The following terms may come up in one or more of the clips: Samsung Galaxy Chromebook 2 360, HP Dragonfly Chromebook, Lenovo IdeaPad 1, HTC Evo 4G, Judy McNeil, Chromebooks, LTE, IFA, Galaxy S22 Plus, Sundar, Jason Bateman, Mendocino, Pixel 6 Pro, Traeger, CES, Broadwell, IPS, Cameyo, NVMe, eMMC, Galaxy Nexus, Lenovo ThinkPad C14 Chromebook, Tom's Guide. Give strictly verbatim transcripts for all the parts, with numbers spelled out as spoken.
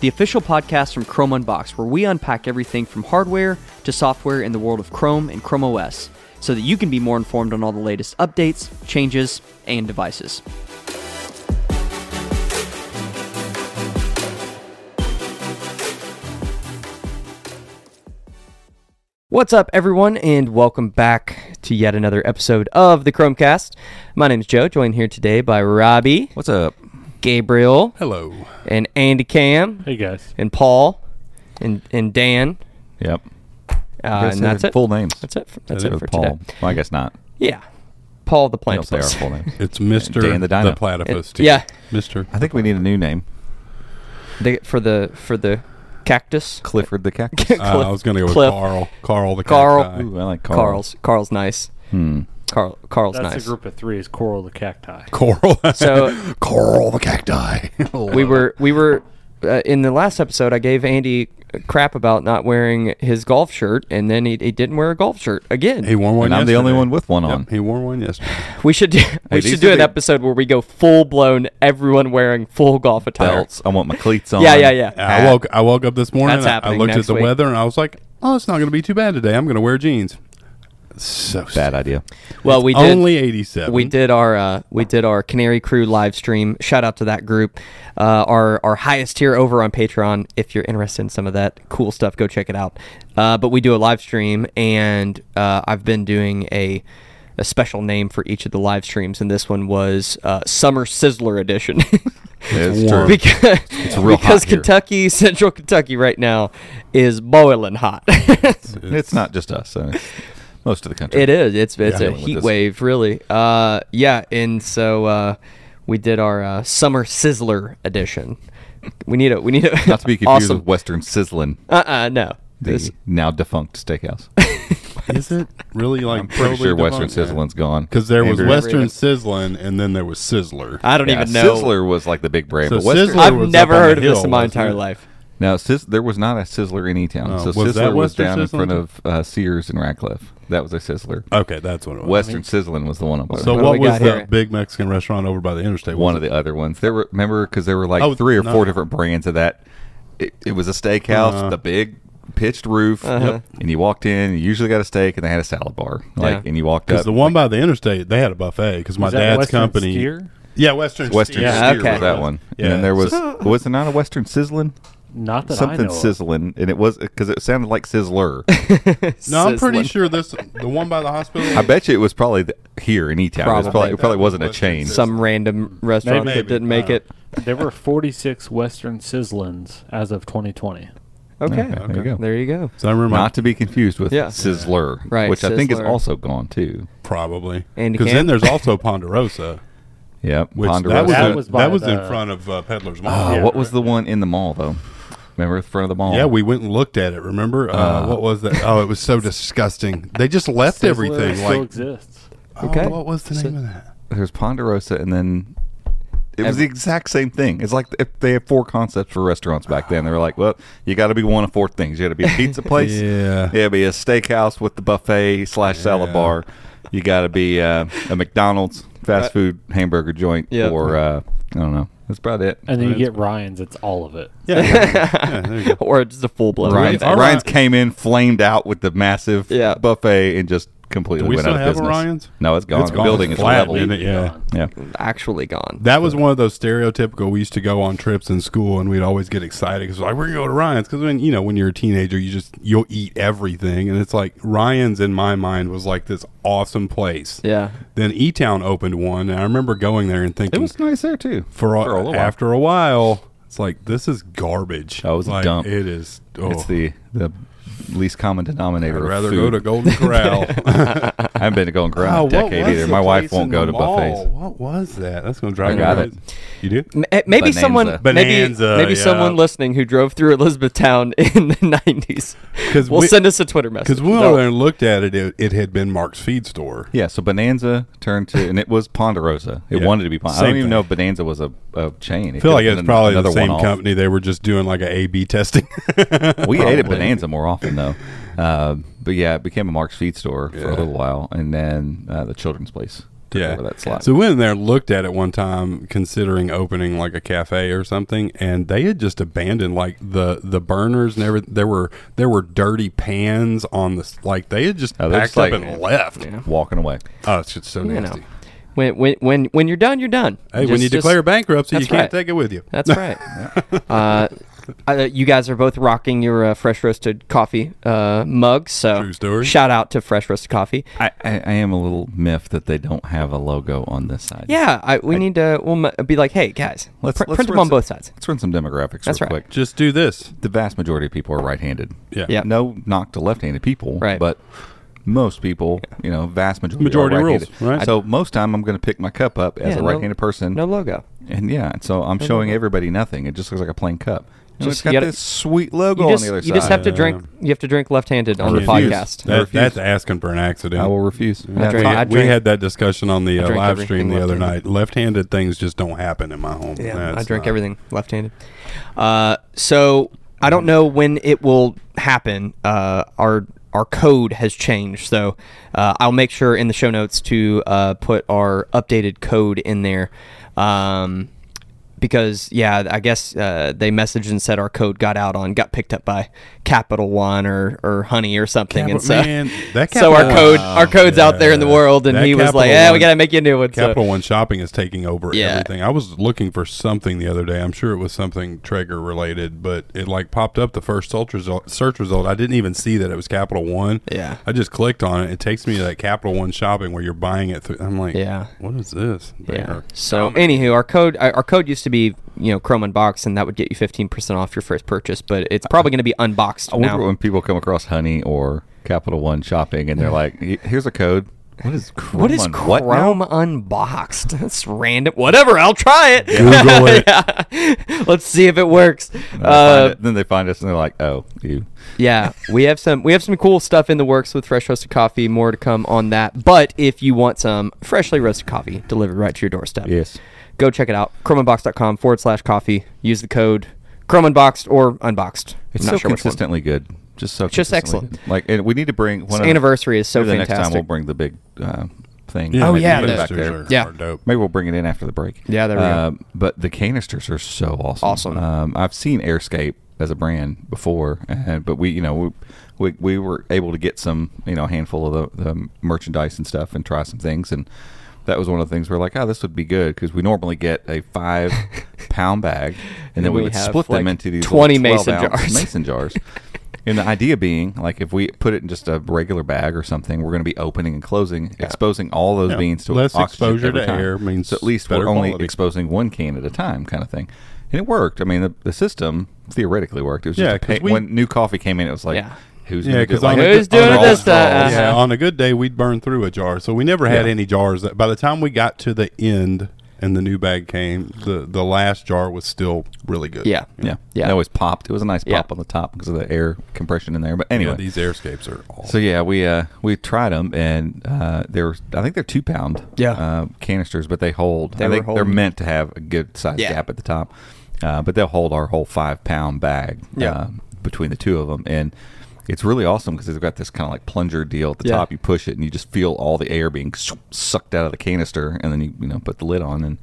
the official podcast from Chrome Unboxed, where we unpack everything from hardware to software in the world of Chrome and Chrome O S, so that you can be more informed on all the latest updates, changes, and devices. What's up, everyone, and welcome back to yet another episode of the Chromecast. My name is Joe, joined here today by Robbie. What's up? Gabriel. Hello. And Andy Cam. Hey, guys. And Paul. And and Dan. Yep. Uh, and that's it. Full names. That's it. For, that's that it for Paul. Today. Well, I guess not. Yeah. Paul the Platypus. I don't say our full name. It's Mister Dan the, the Platypus. It, yeah. Mister I think we need a new name. They, for the for the cactus? Clifford the cactus. Cliff, uh, I was going to go with Cliff. Carl. Carl the Carl. cacti. Ooh, I like Carl. Carl's, Carl's nice. Hmm. Carl, Carl's That's nice. That's a group of three. Is Coral the cacti? Coral. So Coral the cacti. we were we were uh, in the last episode. I gave Andy crap about not wearing his golf shirt, and then he, he didn't wear a golf shirt again. He wore one. And I'm yesterday. the only one with one on. Yep, he wore one yesterday. We should do, we should do an be... episode where we go full blown. Everyone wearing full golf attire. Belts. I want my cleats on. Yeah, yeah, yeah. I woke I woke up this morning. That's happening I looked next at the week. Weather, and I was like, oh, it's not going to be too bad today. I'm going to wear jeans. So bad sick. idea. Well, it's we did, only eighty-seven. We did our uh, we did our Canary Crew live stream. Shout out to that group. Uh, our our highest tier over on Patreon. If you're interested in some of that cool stuff, go check it out. Uh, but we do a live stream, and uh, I've been doing a a special name for each of the live streams, and this one was uh, Summer Sizzler Edition. It's true. Because, it's real because hot Kentucky, here. Central Kentucky, right now is boiling hot. it's, it's not just us. So. Most of the country. It is. It's it's yeah, a heat wave, really. Uh, yeah, and so uh, we did our uh, Summer Sizzler edition. We need a we need a not to be confused awesome. with Western Sizzlin. Uh uh no. The this. now defunct steakhouse. Is it really like? I'm pretty sure defunct? Western Sizzlin's yeah. gone because there Andrew. was Western Sizzlin and then there was Sizzler. I don't yeah, even know. Sizzler was like the big brand. So but Western, I've never heard of hill, this in my entire it? life. Now, Sizz- there was not a Sizzler in E-Town. No. So was Sizzler was down Sizzlin? in front of uh, Sears and Radcliffe. That was a Sizzler. Okay, that's what it was. Western I mean, Sizzlin was the one. Over. So what, what was the big Mexican restaurant over by the interstate? One of the other ones. There were Remember, because there were like oh, three or no. four different brands of that. It, it was a steakhouse, uh-huh. the big pitched roof, uh-huh. and you walked in, you usually got a steak, and they had a salad bar. Like, yeah. And you walked up. Because the one by the interstate, they had a buffet, because my dad's Western company. Steer? Yeah, Western Steer. Western yeah, Steer okay. was that one. Yeah. And then there was, was it not a Western Sizzlin? Not that Something I know sizzling, of. and it was because it sounded like Sizzler. No, I'm pretty sure this the one by the hospital. I bet you it was probably the, here in E-Town. Probably. It, was probably, it probably wasn't a chain. Some random restaurant maybe, that didn't maybe. make uh, it. There were forty-six Western Sizzlins as of twenty twenty. Okay, okay, okay. There, you go. there you go. So I remember not to be confused with yeah. Sizzler, yeah. Right, which Sizzler. I think is also gone too. Probably because then there's also Ponderosa. Yep, Ponderosa. That was, that was, that was the, in front of uh, Peddler's Mall. Oh, yeah, what right. was the one in the mall though? Remember the front of the mall? Yeah, we went and looked at it. Remember? Uh, uh, what was that? Oh, it was so disgusting. They just left Sizzler everything. Still like, exists. Oh, okay. What was the name so, of that? There's Ponderosa, and then it was the exact same thing. It's like if they had four concepts for restaurants back then. They were like, well, you got to be one of four things. You got to be a pizza place. Yeah. You got to be a steakhouse with the buffet slash salad yeah. bar. You got to be uh, a McDonald's fast food hamburger joint yeah. or, uh, I don't know. That's about it. And then you get Ryan's. It's all of it. Yeah. yeah there you go. Or just a full-blown Ryan's. Ryan's right. came in, flamed out with the massive yeah. buffet and just completely went out of business. Do we still have a Ryan's? No, it's gone. It's the gone. building it's is leveled. It, yeah. yeah. Actually gone. That was one of those stereotypical, we used to go on trips in school and we'd always get excited because like, we're going to go to Ryan's. Because when, you know, when you're a teenager, you just, you'll eat everything. And it's like Ryan's in my mind was like this awesome place. Yeah. Then E-Town opened one. And I remember going there and thinking. It was nice there too. For a, for a little while. After a while, it's like, this is garbage. Oh, it's like, dumb. It is. Oh. It's the, the least common denominator. I'd rather of food. go to Golden Corral. I haven't been to Golden Corral oh, in a decade either. My wife won't go to mall? buffets. What was that? That's going to drive me crazy. You do? M maybe Bonanza. someone, Bonanza, maybe, maybe yeah. someone listening who drove through Elizabethtown in the nineties. Will we, send us a Twitter message. Because we went over there and looked at it, it, it had been Mark's feed store. Yeah, so Bonanza turned to, and it was Ponderosa. It yeah. wanted to be Ponderosa. I don't even thing. know if Bonanza was a, a chain. I feel like it's probably the same company. They were just doing like an A B testing. We ate at Bonanza more often. Though, uh, but yeah, it became a Mark's Feed store yeah. for a little while, and then uh, the children's place took yeah. over that slot. So we went in there and looked at it one time, considering opening like a cafe or something, and they had just abandoned like the the burners and everything. There were there were dirty pans on the like they had just oh, packed just, up like, and left, you know, walking away. Oh, it's just so nasty. You know. When when when when you're done, you're done. Hey, just, when you just, declare bankruptcy, you can't right. take it with you. That's right. uh, Uh, you guys are both rocking your uh, Fresh Roasted Coffee uh, mug, so shout out to Fresh Roasted Coffee. I, I, I am a little miffed that they don't have a logo on this side. Yeah, I, we I, need to we'll be like, hey, guys, let's, pr let's print them on some, both sides. Let's run some demographics That's real right. quick. Just do this. The vast majority of people are right-handed. Yeah. yeah. No knock to left-handed people, right. but most people, yeah. you know, vast majority, majority are right-handed. Rules, right? So most time I'm going to pick my cup up as yeah, a right-handed no, person. No logo. And yeah, so I'm no showing logo. everybody nothing. It just looks like a plain cup. Just it's got gotta, this sweet logo just, on the other you side. You just have to drink. You have to drink left-handed on refuse. the podcast. That, that's asking for an accident. I will refuse. Yeah. I drink, I drink, we had that discussion on the uh, live stream the other night. Left-handed things just don't happen in my home. Yeah, that's I drink not. everything left-handed. Uh, so I don't know when it will happen. Uh, our our code has changed, so uh, I'll make sure in the show notes to uh, put our updated code in there. Um, Because, yeah, I guess uh, they messaged and said our code got out on, got picked up by Capital One or, or Honey or something. Capital, and so, man, that Capital so our code, wow. our code's yeah. out there in the world, and that he Capital was like, yeah, we got to make you a new one. Capital so. One Shopping is taking over yeah. everything. I was looking for something the other day. I'm sure it was something Traeger related, but it like popped up the first search result. Search result. I didn't even see that it was Capital One. Yeah. I just clicked on it. It takes me to that Capital One Shopping where you're buying it through. I'm like, yeah. what is this? They yeah. So, anywho, our code, our code used to be. be you know Chrome Unboxed, and that would get you fifteen percent off your first purchase, but it's probably going to be unboxed I now. When people come across Honey or Capital One Shopping and they're like, here's a code. What is Chrome, what is Chrome, what Chrome Unboxed? That's random. Whatever, I'll try it. Google it. yeah. Let's see if it works. Uh, it. Then they find us and they're like, oh, you. Yeah, we have some we have some cool stuff in the works with Fresh Roasted Coffee. More to come on that. But if you want some freshly roasted coffee delivered right to your doorstep, yes. go check it out. Chrome Unboxed dot com forward slash coffee. Use the code Chrome Unboxed or Unboxed. It's so consistently good. Just so just excellent. Like, and we need to bring one. This anniversary is so fantastic. The next time we'll bring the big uh, thing. Yeah. Oh yeah, the canisters are, yeah. are dope. Maybe we'll bring it in after the break. Yeah, there we uh, go. But the canisters are so awesome. Awesome. Um, I've seen Airscape as a brand before, and but we, you know, we we, we were able to get some, you know, handful of the, the merchandise and stuff, and try some things, and that was one of the things we were like, oh, this would be good, because we normally get a five pound bag, and then we, we would split like them into these twenty mason jars. Mason jars. And the idea being, like, if we put it in just a regular bag or something, we're going to be opening and closing, yeah. exposing all those yeah. beans to less exposure to time. air means so at least we're only quality. exposing one can at a time, kind of thing. And it worked. I mean, the, the system theoretically worked. It was yeah, just a, we, when new coffee came in, it was like. Yeah. Who's, yeah, because like, who's doing it this time? Yeah, on a good day, we'd burn through a jar. So we never had yeah. any jars. That by the time we got to the end and the new bag came, the the last jar was still really good. Yeah, you know? yeah, yeah. It always popped. It was a nice pop yeah. on the top because of the air compression in there. But anyway, yeah, these Airscapes are awesome. So yeah, we uh we tried them, and uh, they're I think they're two pound yeah uh, canisters, but they hold. They I think they're meant to have a good size yeah. gap at the top, uh, but they'll hold our whole five pound bag. Yeah. Uh, between the two of them, and it's really awesome because they've got this kind of like plunger deal at the yeah. top. You push it and you just feel all the air being sucked out of the canister, and then you you know put the lid on, and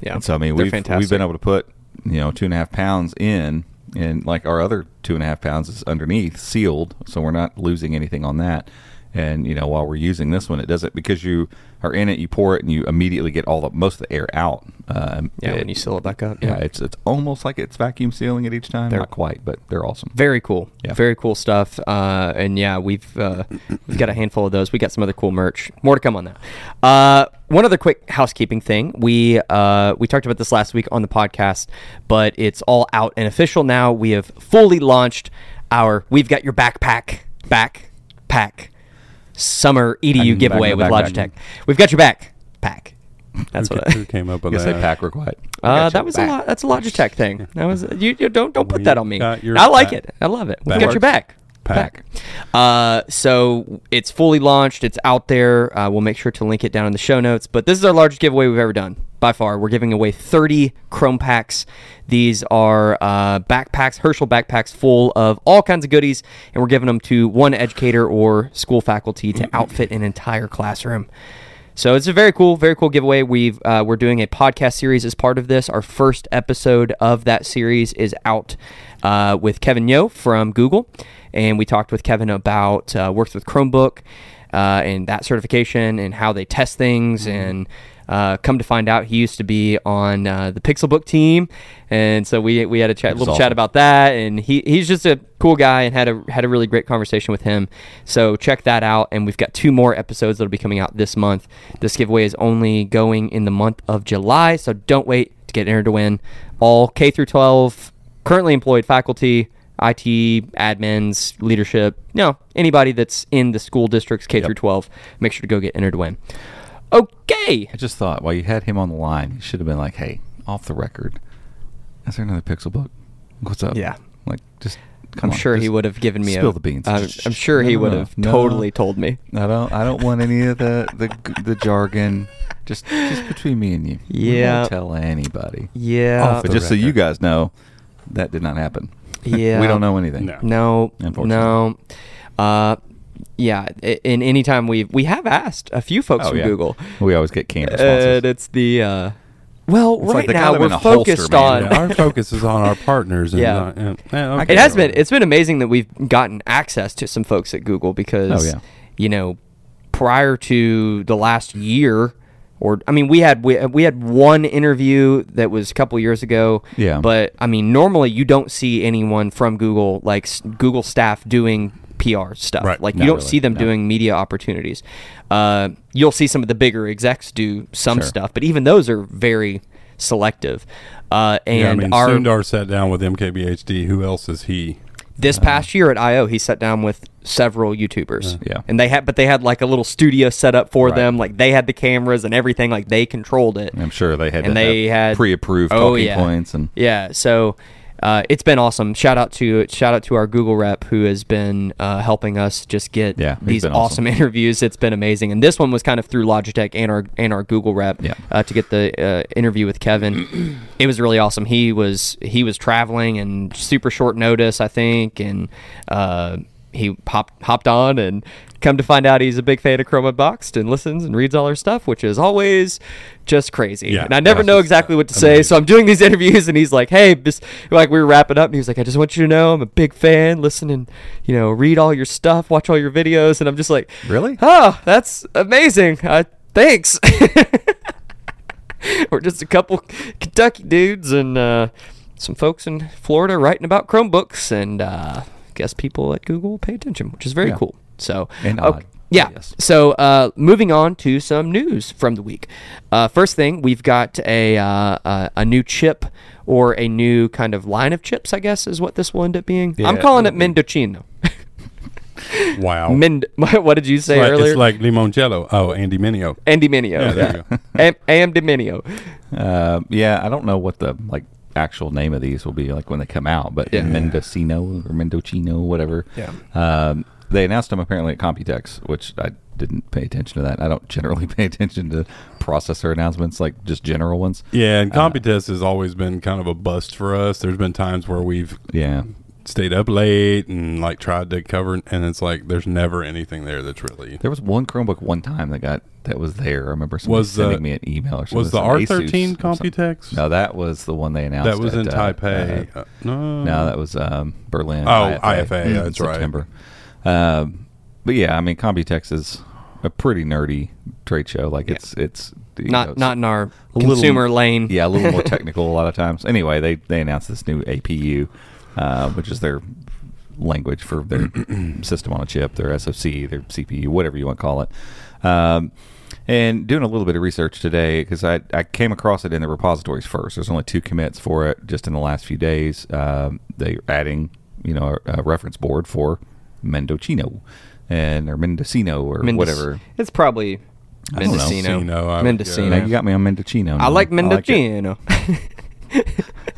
yeah. And so I mean, we've, we've been able to put you know two and a half pounds in, and like our other two and a half pounds is underneath sealed, so we're not losing anything on that. And you know while we're using this one, it doesn't because you are in it, you pour it, and you immediately get all the most of the air out. Um, yeah, it, when you seal it back up. Yeah, yeah, it's it's almost like it's vacuum sealing it each time. They're, Not quite, but they're awesome. Very cool. Yeah. Very cool stuff. Uh, and yeah, we've uh, we've got a handful of those. We got some other cool merch. More to come on that. Uh, one other quick housekeeping thing. We uh, we talked about this last week on the podcast, but it's all out and official now. We have fully launched our We've Got Your Backpack Backpack. Summer E D U giveaway with Logitech. We've got your back pack. That's who what I came up with. You that? Say pack required. Uh, that was back. a lot. That's a Logitech thing. That was you. you don't don't put we that on me. I like back. it. I love it. We've got your back pack. pack. Uh, so it's fully launched. It's out there. Uh, we'll make sure to link it down in the show notes. But this is our largest giveaway we've ever done by far. We're giving away thirty Chrome packs. These are uh, backpacks, Herschel backpacks full of all kinds of goodies, and we're giving them to one educator or school faculty to outfit an entire classroom. So it's a very cool, very cool giveaway. We've, uh, we're doing a podcast series as part of this. Our first episode of that series is out uh, with Kevin Ngo from Google, and we talked with Kevin about uh, works with Chromebook uh, and that certification and how they test things and Uh, come to find out, he used to be on uh, the Pixelbook team, and so we we had a chat, little awesome. chat about that. And he he's just a cool guy, and had a had a really great conversation with him. So check that out. And we've got two more episodes that'll be coming out this month. This giveaway is only going in the month of July, so don't wait to get entered to win. All K through twelve currently employed faculty, I T admins, leadership, you know, anybody that's in the school districts K yep. through twelve. Make sure to go get entered to win. Okay. I just thought while you had him on the line, you should have been like, "Hey, off the record, is there another Pixelbook? What's up?" Yeah, like just. Come I'm on, sure he would have given me spill a, the beans. I'm, I'm sure no, he would no, have no, totally no. told me. I don't. I don't want any of the the, the jargon. Just just between me and you. Yeah. Don't tell anybody. Yeah. But just record. So you guys know, that did not happen. Yeah. We don't know anything. No. No. Unfortunately. No. Uh, Yeah, and anytime we've, we have asked a few folks oh, from yeah. Google. We always get canned responses. And it's the, uh, well, it's right like now we're focused holster, on. Our focus is on our partners. And yeah. Not, and, and, okay. It has been, it's been amazing that we've gotten access to some folks at Google because, oh, yeah. you know, prior to the last year, or, I mean, we had we, we had one interview that was a couple years ago. Yeah. But, I mean, normally you don't see anyone from Google, like Google staff doing P R stuff. Right. Like, Not you don't really. see them no. doing media opportunities. Uh, you'll see some of the bigger execs do some sure. stuff, but even those are very selective. Uh, and yeah, I mean, our, Sundar sat down with M K B H D. Who else is he? This uh, past year at I O, he sat down with several YouTubers. Uh, yeah. And they had, but they had like a little studio set up for right. them. Like, they had the cameras and everything. Like, they controlled it. I'm sure they had, and they had pre-approved oh, talking yeah. points. And yeah. So, Uh, it's been awesome. Shout out to shout out to our Google rep who has been uh, helping us just get yeah, these awesome. awesome interviews. It's been amazing, and this one was kind of through Logitech and our and our Google rep yeah. uh, to get the uh, interview with Kevin. It was really awesome. He was he was traveling and super short notice, I think, and uh, he hopped hopped on and. Come to find out, he's a big fan of Chrome Unboxed and listens and reads all our stuff, which is always just crazy. Yeah, and I never know exactly what to amazing. say, so I'm doing these interviews, and he's like, "Hey, this," like we were wrapping up, and he was like, "I just want you to know, I'm a big fan. Listen and you know, read all your stuff, watch all your videos," and I'm just like, "Really? Oh, that's amazing. Uh, thanks." We're just a couple Kentucky dudes and uh, some folks in Florida writing about Chromebooks, and uh, I guess people at Google pay attention, which is very yeah. cool. So, and okay, yeah. Yes. So, uh, moving on to some news from the week. Uh, first thing, we've got a uh, a, a new chip or a new kind of line of chips, I guess, is what this will end up being. Yeah, I'm calling it, it Mendocino. Wow. Mend- what did you say it's like, earlier? It's like limoncello. Oh, Andy Mineo. Andy Mineo. Yeah, there yeah. you go. Am Mineo. Uh, yeah, I don't know what the like actual name of these will be like when they come out, but yeah. Mendocino or Mendocino, whatever. Yeah. Um, they announced them apparently at Computex, which I didn't pay attention to that. I don't generally pay attention to processor announcements, like just general ones. Yeah, and Computex uh, has always been kind of a bust for us. There's been times where we've yeah. stayed up late and like tried to cover, and it's like there's never anything there that's really. There was one Chromebook one time that got that was there. I remember somebody was sending the, me an email or something. Was the R thirteen Computex? No, that was the one they announced. That was at, in Taipei. Uh, uh, no, no, that was um, Berlin. Oh, I F A. I F A mm-hmm. That's right. September. Um, but yeah, I mean, Computex is a pretty nerdy trade show. Like yeah. it's it's not know, it's not in our consumer little, lane. Yeah, a little more technical a lot of times. Anyway, they they announced this new A P U, uh, which is their language for their system on a chip, their S O C, their C P U, whatever you want to call it. Um, and doing a little bit of research today because I I came across it in the repositories first. There's only two commits for it just in the last few days. Um, they're adding you know a, a reference board for Mendocino and or Mendocino or Mendoc- whatever. It's probably Mendocino. Mendocino. Mendocino. You got me on Mendocino. Now. I like Mendocino. I like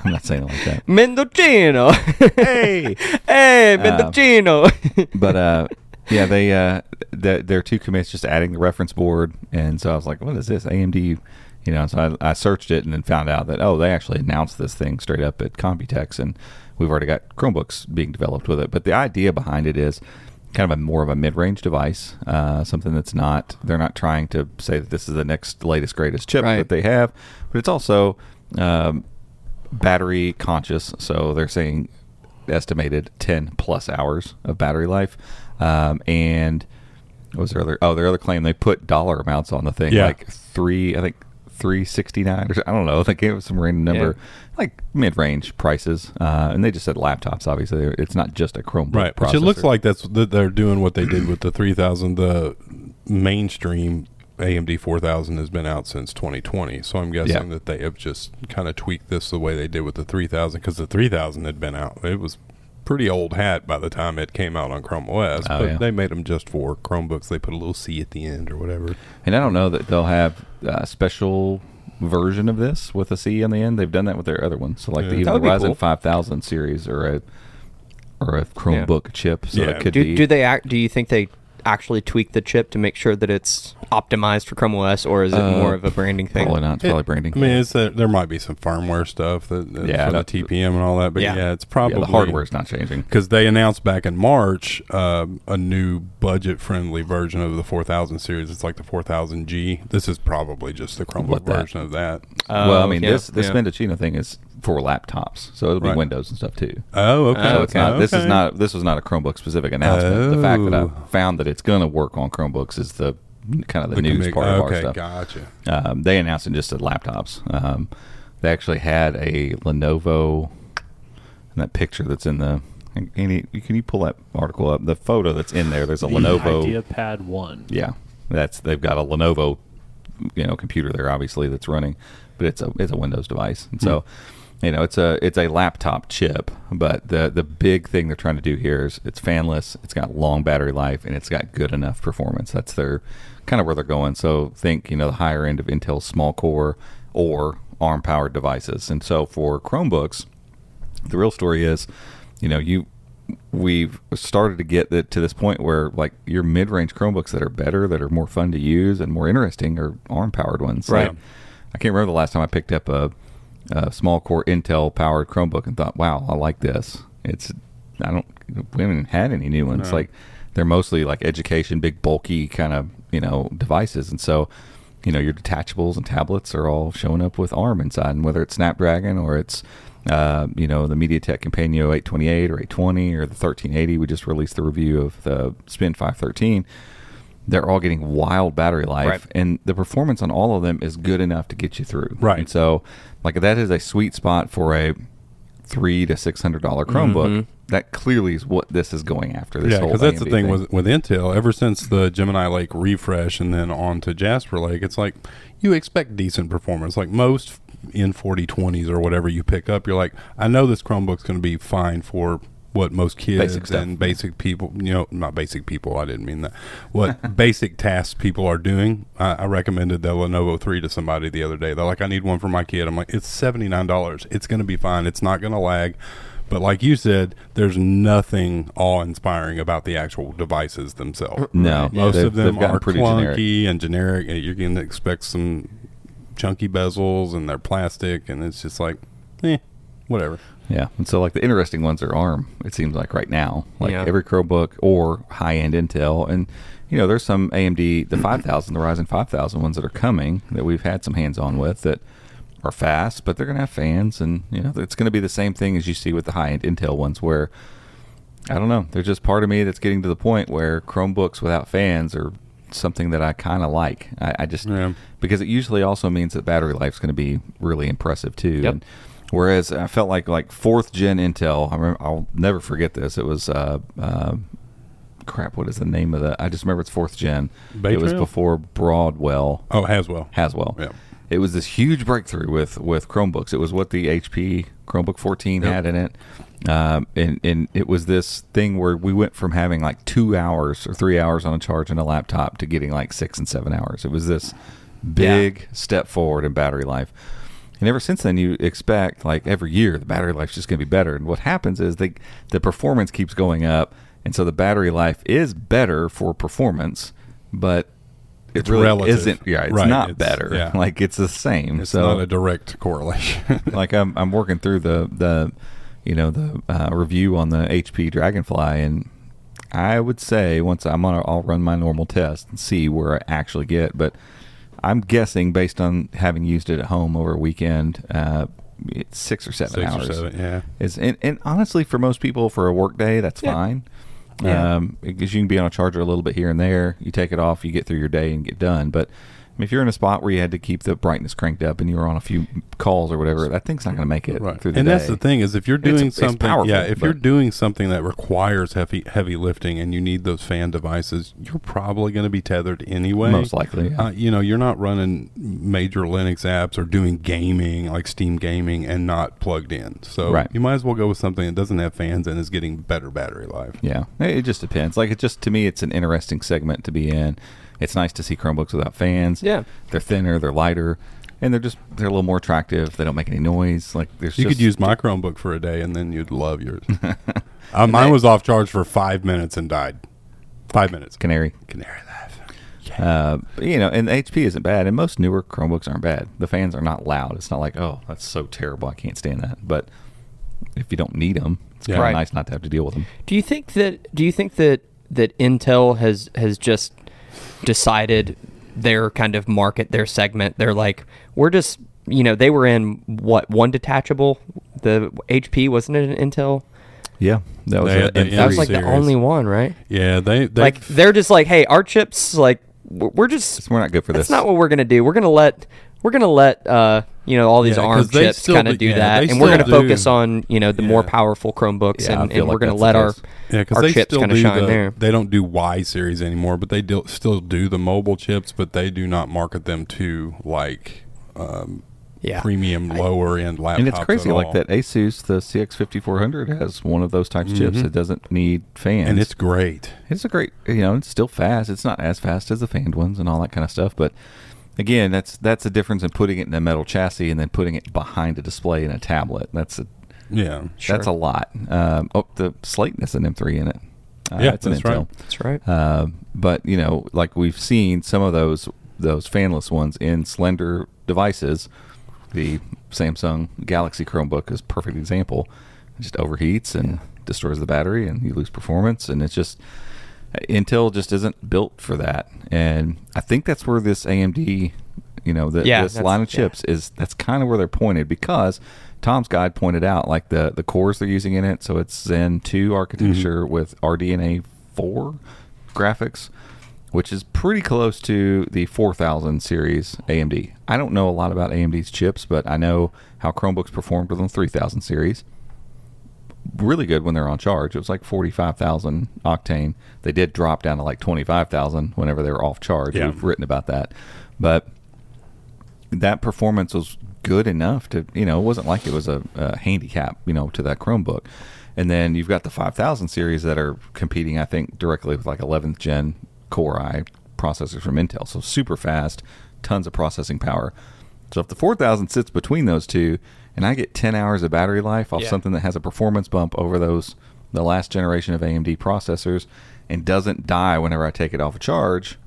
I'm not saying it like that. Mendocino. Hey. Hey, Mendocino. Uh, but uh yeah, they uh the, their two commits just adding the reference board, and so I was like, what is this? A M D you know, so I, I searched it and then found out that, oh, they actually announced this thing straight up at Computex, and we've already got Chromebooks being developed with it. But the idea behind it is kind of a more of a mid-range device, uh, something that's not, they're not trying to say that this is the next latest, greatest chip right. that they have, but it's also um, battery conscious. So they're saying estimated ten plus hours of battery life. Um, and what was their other, oh, their other claim, they put dollar amounts on the thing, yeah. like three, I think, three sixty-nine or I don't know, they gave it some random number yeah. like mid-range prices, uh and they just said laptops. Obviously it's not just a Chromebook right processor. Which it looks like that's that they're doing what they did with the three thousand. The mainstream A M D four thousand has been out since twenty twenty, so I'm guessing yeah. that they have just kind of tweaked this the way they did with the three thousand, because the three thousand had been out, it was pretty old hat by the time it came out on Chrome O S, oh, but yeah. they made them just for Chromebooks. They put a little C at the end or whatever. And I don't know that they'll have a special version of this with a C on the end. They've done that with their other ones. So like yeah. the, even the Ryzen cool. five thousand series or a or a Chromebook yeah. chip. So yeah. it could do, be. Do they act, do you think they actually tweak the chip to make sure that it's optimized for Chrome O S, or is it uh, more of a branding thing? Probably not. It's probably it, branding. I mean, it's a, there might be some firmware stuff that, that yeah, for the T P M and all that, but yeah, yeah it's probably yeah, the hardware's not changing, because they announced back in March uh, a new budget-friendly version of the four thousand series. It's like the four thousand G. This is probably just the Chromebook version of that. Uh, well, I mean, yeah, this this yeah. Mendocino thing is for laptops, so it'll be right. Windows and stuff too. Oh, okay. So it's not. Okay. This is not. This was not a Chromebook specific announcement. Oh. The fact that I found that it's going to work on Chromebooks is the kind of the, the news big, part okay, of our stuff. Gotcha. Um, they announced it just at laptops. Um, they actually had a Lenovo, and that picture that's in the. Andy, can you pull that article up? The photo that's in there. There's a the Lenovo IdeaPad One. Yeah, that's they've got a Lenovo, you know, computer there obviously that's running, but it's a it's a Windows device, and so. Mm. You know, it's a it's a laptop chip, but the the big thing they're trying to do here is it's fanless, it's got long battery life, and it's got good enough performance. That's their kind of where they're going. So think, you know, the higher end of Intel's small core or ARM powered devices. And so for Chromebooks, the real story is, you know, you we've started to get that to this point where like your mid range Chromebooks that are better, that are more fun to use and more interesting are ARM powered ones. Right. Like, I can't remember the last time I picked up a Uh, small core Intel powered Chromebook and thought, wow, I like this. It's I don't we haven't had any new ones. No. Like they're mostly like education, big bulky kind of, you know, devices. And so, you know, your detachables and tablets are all showing up with ARM inside, and whether it's Snapdragon or it's uh, you know, the MediaTek Cameyo eight twenty-eight or eight twenty or the thirteen eighty, we just released the review of the Spin five thirteen. They're all getting wild battery life, right. and the performance on all of them is good enough to get you through. Right. And so, like, that is a sweet spot for a three hundred to six hundred dollars Chromebook. Mm-hmm. That clearly is what this is going after. This yeah, because that's A M D the thing, thing. With, with Intel, ever since the Gemini Lake refresh and then on to Jasper Lake, it's like you expect decent performance. Like most N forty twenties or whatever you pick up, you're like, I know this Chromebook's going to be fine for what most kids basic and basic people, you know, not basic people, I didn't mean that, what basic tasks people are doing. I, I recommended the Lenovo three to somebody the other day. They're like, I need one for my kid. I'm like, it's seventy-nine dollars. It's going to be fine. It's not going to lag. But like you said, there's nothing awe-inspiring about the actual devices themselves. No. Most of them are clunky generic. and generic. And you're going to expect some chunky bezels, and they're plastic, and it's just like, eh, whatever. Yeah, and so like the interesting ones are ARM, it seems like right now. Like yeah. every Chromebook or high-end Intel, and you know, there's some A M D, the five thousand, the Ryzen five thousand ones that are coming that we've had some hands-on with that are fast, but they're going to have fans, and you know, it's going to be the same thing as you see with the high-end Intel ones where, I don't know, there's just part of me that's getting to the point where Chromebooks without fans are something that I kind of like. I, I just, yeah. because it usually also means that battery life's going to be really impressive too. Yep. And whereas I felt like like fourth gen Intel, I remember, I'll never forget this. It was uh, uh, crap. What is the name of the? I just remember it's fourth gen. Bay it trail? was before Broadwell. Oh, Haswell. Haswell. Yeah. It was this huge breakthrough with with Chromebooks. It was what the H P Chromebook fourteen yep. had in it, um, and and it was this thing where we went from having like two hours or three hours on a charge in a laptop to getting like six and seven hours. It was this big yeah. step forward in battery life. And ever since then, you expect, like, every year the battery life's just going to be better. And what happens is they, the performance keeps going up, and so the battery life is better for performance, but it it's really relative. isn't. Yeah, it's right. not it's, better. Yeah. Like, it's the same. It's so, not a direct correlation. Like, I'm I'm working through the, the you know, the uh, review on the H P Dragonfly, and I would say once I'm on, I'll run my normal test and see where I actually get, but I'm guessing, based on having used it at home over a weekend, uh, it's six or seven six hours. Or seven, yeah. Is and, and honestly, for most people, for a work day, that's yeah. fine. Yeah. Um, because you can be on a charger a little bit here and there. You take it off, you get through your day and get done. But if you're in a spot where you had to keep the brightness cranked up and you were on a few calls or whatever, that thing's not going to make it right. through the and day. And that's the thing is, if you're doing it's, something, it's powerful, yeah, if but, you're doing something that requires heavy heavy lifting and you need those fan devices, you're probably going to be tethered anyway. Most likely, yeah. uh, you know, you're not running major Linux apps or doing gaming like Steam gaming and not plugged in. So right. you might as well go with something that doesn't have fans and is getting better battery life. Yeah, it just depends. Like it just to me, it's an interesting segment to be in. It's nice to see Chromebooks without fans. Yeah. They're thinner, they're lighter, and they're just they're a little more attractive. They don't make any noise. Like there's You just, could use my Chromebook for a day and then you'd love yours. uh, mine they, was off charge for five minutes and died. Five minutes. Canary. Canary life. Yeah. Uh, you know, and H P isn't bad, and most newer Chromebooks aren't bad. The fans are not loud. It's not like, oh, that's so terrible, I can't stand that. But if you don't need them, it's yeah. kind of right. nice not to have to deal with them. Do you think that do you think that that Intel has has just decided their kind of market, their segment? They're like, we're just, you know, they were in what, one detachable? The H P, wasn't it an Intel? Yeah, that was, a, that was like series. The only one, right? Yeah, they, they like they're just like, hey, our chips, like we're just we're not good for this. That's not what we're gonna do. We're gonna let we're gonna let uh you know all these yeah, ARM chips kind of do yeah, that, and we're gonna do. focus on you know the yeah. more powerful Chromebooks, yeah, and, and like we're gonna let our yeah, our chips kind of shine the, there. They don't do Y series anymore, but they do, still do the mobile chips, but they do not market them to like um, yeah. premium lower I, end laptops. And it's crazy, like that Asus, the C X fifty-four hundred has one of those types of mm-hmm. chips that doesn't need fans, and it's great. It's a great, you know, it's still fast. It's not as fast as the fanned ones and all that kind of stuff, but. Again, that's that's the difference in putting it in a metal chassis and then putting it behind a display in a tablet. That's a yeah, that's sure. a lot. Um, oh, the Slateness in M three in it. Uh, yeah, that's an Intel. right. That's right. Uh, but you know, like we've seen some of those those fanless ones in slender devices. The Samsung Galaxy Chromebook is a perfect example. It just overheats and yeah. destroys the battery, and you lose performance, and it's just. Intel just isn't built for that, and I think that's where this A M D, you know, the, yeah, this line of chips yeah. is. That's kind of where they're pointed, because Tom's guide pointed out like the the cores they're using in it. So it's Zen two architecture mm-hmm. with R D N A four graphics, which is pretty close to the four thousand series A M D. I don't know a lot about A M D's chips, but I know how Chromebooks performed with them three thousand series. Really good when they're on charge. It was like forty-five thousand octane. They did drop down to like twenty-five thousand whenever they were off charge. Yeah. We've written about that. But that performance was good enough to, you know, it wasn't like it was a, a handicap, you know, to that Chromebook. And then you've got the five thousand series that are competing, I think, directly with like eleventh gen Core i processors from Intel. So super fast, tons of processing power. So if the four thousand sits between those two, and I get ten hours of battery life off yeah. something that has a performance bump over those the last generation of A M D processors and doesn't die whenever I take it off a charge,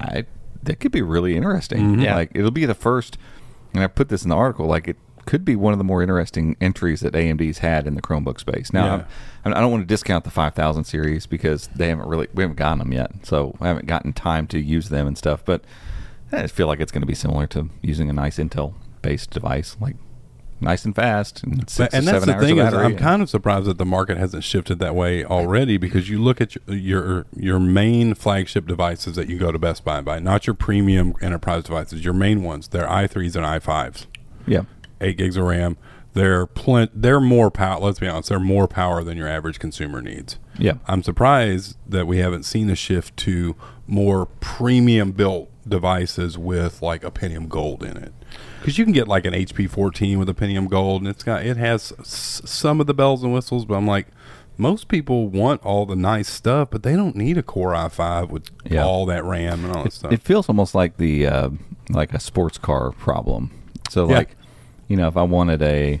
I that could be really interesting. Mm-hmm. yeah. Like it'll be the first, and I put this in the article, like it could be one of the more interesting entries that A M D's had in the Chromebook space. Now, yeah. I don't want to discount the five thousand series because they haven't really, we haven't gotten them yet. So I haven't gotten time to use them and stuff, but I just feel like it's going to be similar to using a nice Intel-based device, like nice and fast. And, six and that's the thing, is I'm kind of surprised that the market hasn't shifted that way already, because you look at your, your your main flagship devices that you go to Best Buy and buy, not your premium enterprise devices, your main ones, they're i threes and i fives. Yeah. Eight gigs of RAM. They're plenty. They're more power. Let's be honest. They're more power than your average consumer needs. Yeah. I'm surprised that we haven't seen a shift to more premium built devices with like a Pentium Gold in it, because you can get like an H P fourteen with a Pentium Gold, and it's got it has s some of the bells and whistles. But I'm like, most people want all the nice stuff, but they don't need a Core i five with yeah. all that RAM and all that it, stuff. It feels almost like the uh, like a sports car problem. So yeah. like. You know, if I wanted a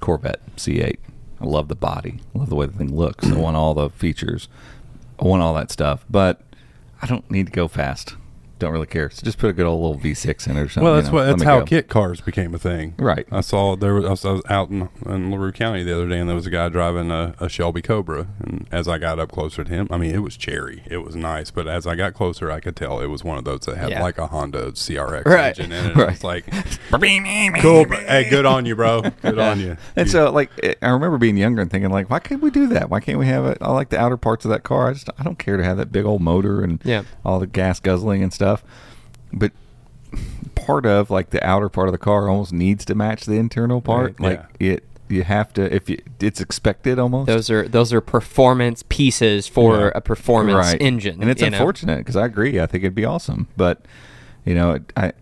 Corvette C eight, I love the body, I love the way the thing looks, I want all the features, I want all that stuff, but I don't need to go fast. Don't really care. So just put a good old little V six in it or something. Well, that's you know, what that's how go. kit cars became a thing, right? I saw there was I was out in, in LaRue County the other day, and there was a guy driving a, a Shelby Cobra, and as I got up closer to him, I mean, it was cherry, it was nice, but as I got closer, I could tell it was one of those that had yeah. like a Honda C R X right. engine in it. Right. It's like, cool, hey, good on you, bro, good on you. And you. So, like, I remember being younger and thinking, like, why can't we do that? Why can't we have it? I like the outer parts of that car. I just I don't care to have that big old motor and yeah. all the gas guzzling and stuff. Stuff, but part of like the outer part of the car almost needs to match the internal part. Right, like yeah. it, you have to. If you, it's expected, almost those are those are performance pieces for yeah. a performance right. engine, and it's unfortunate because I agree. I think it'd be awesome, but you know, it, I,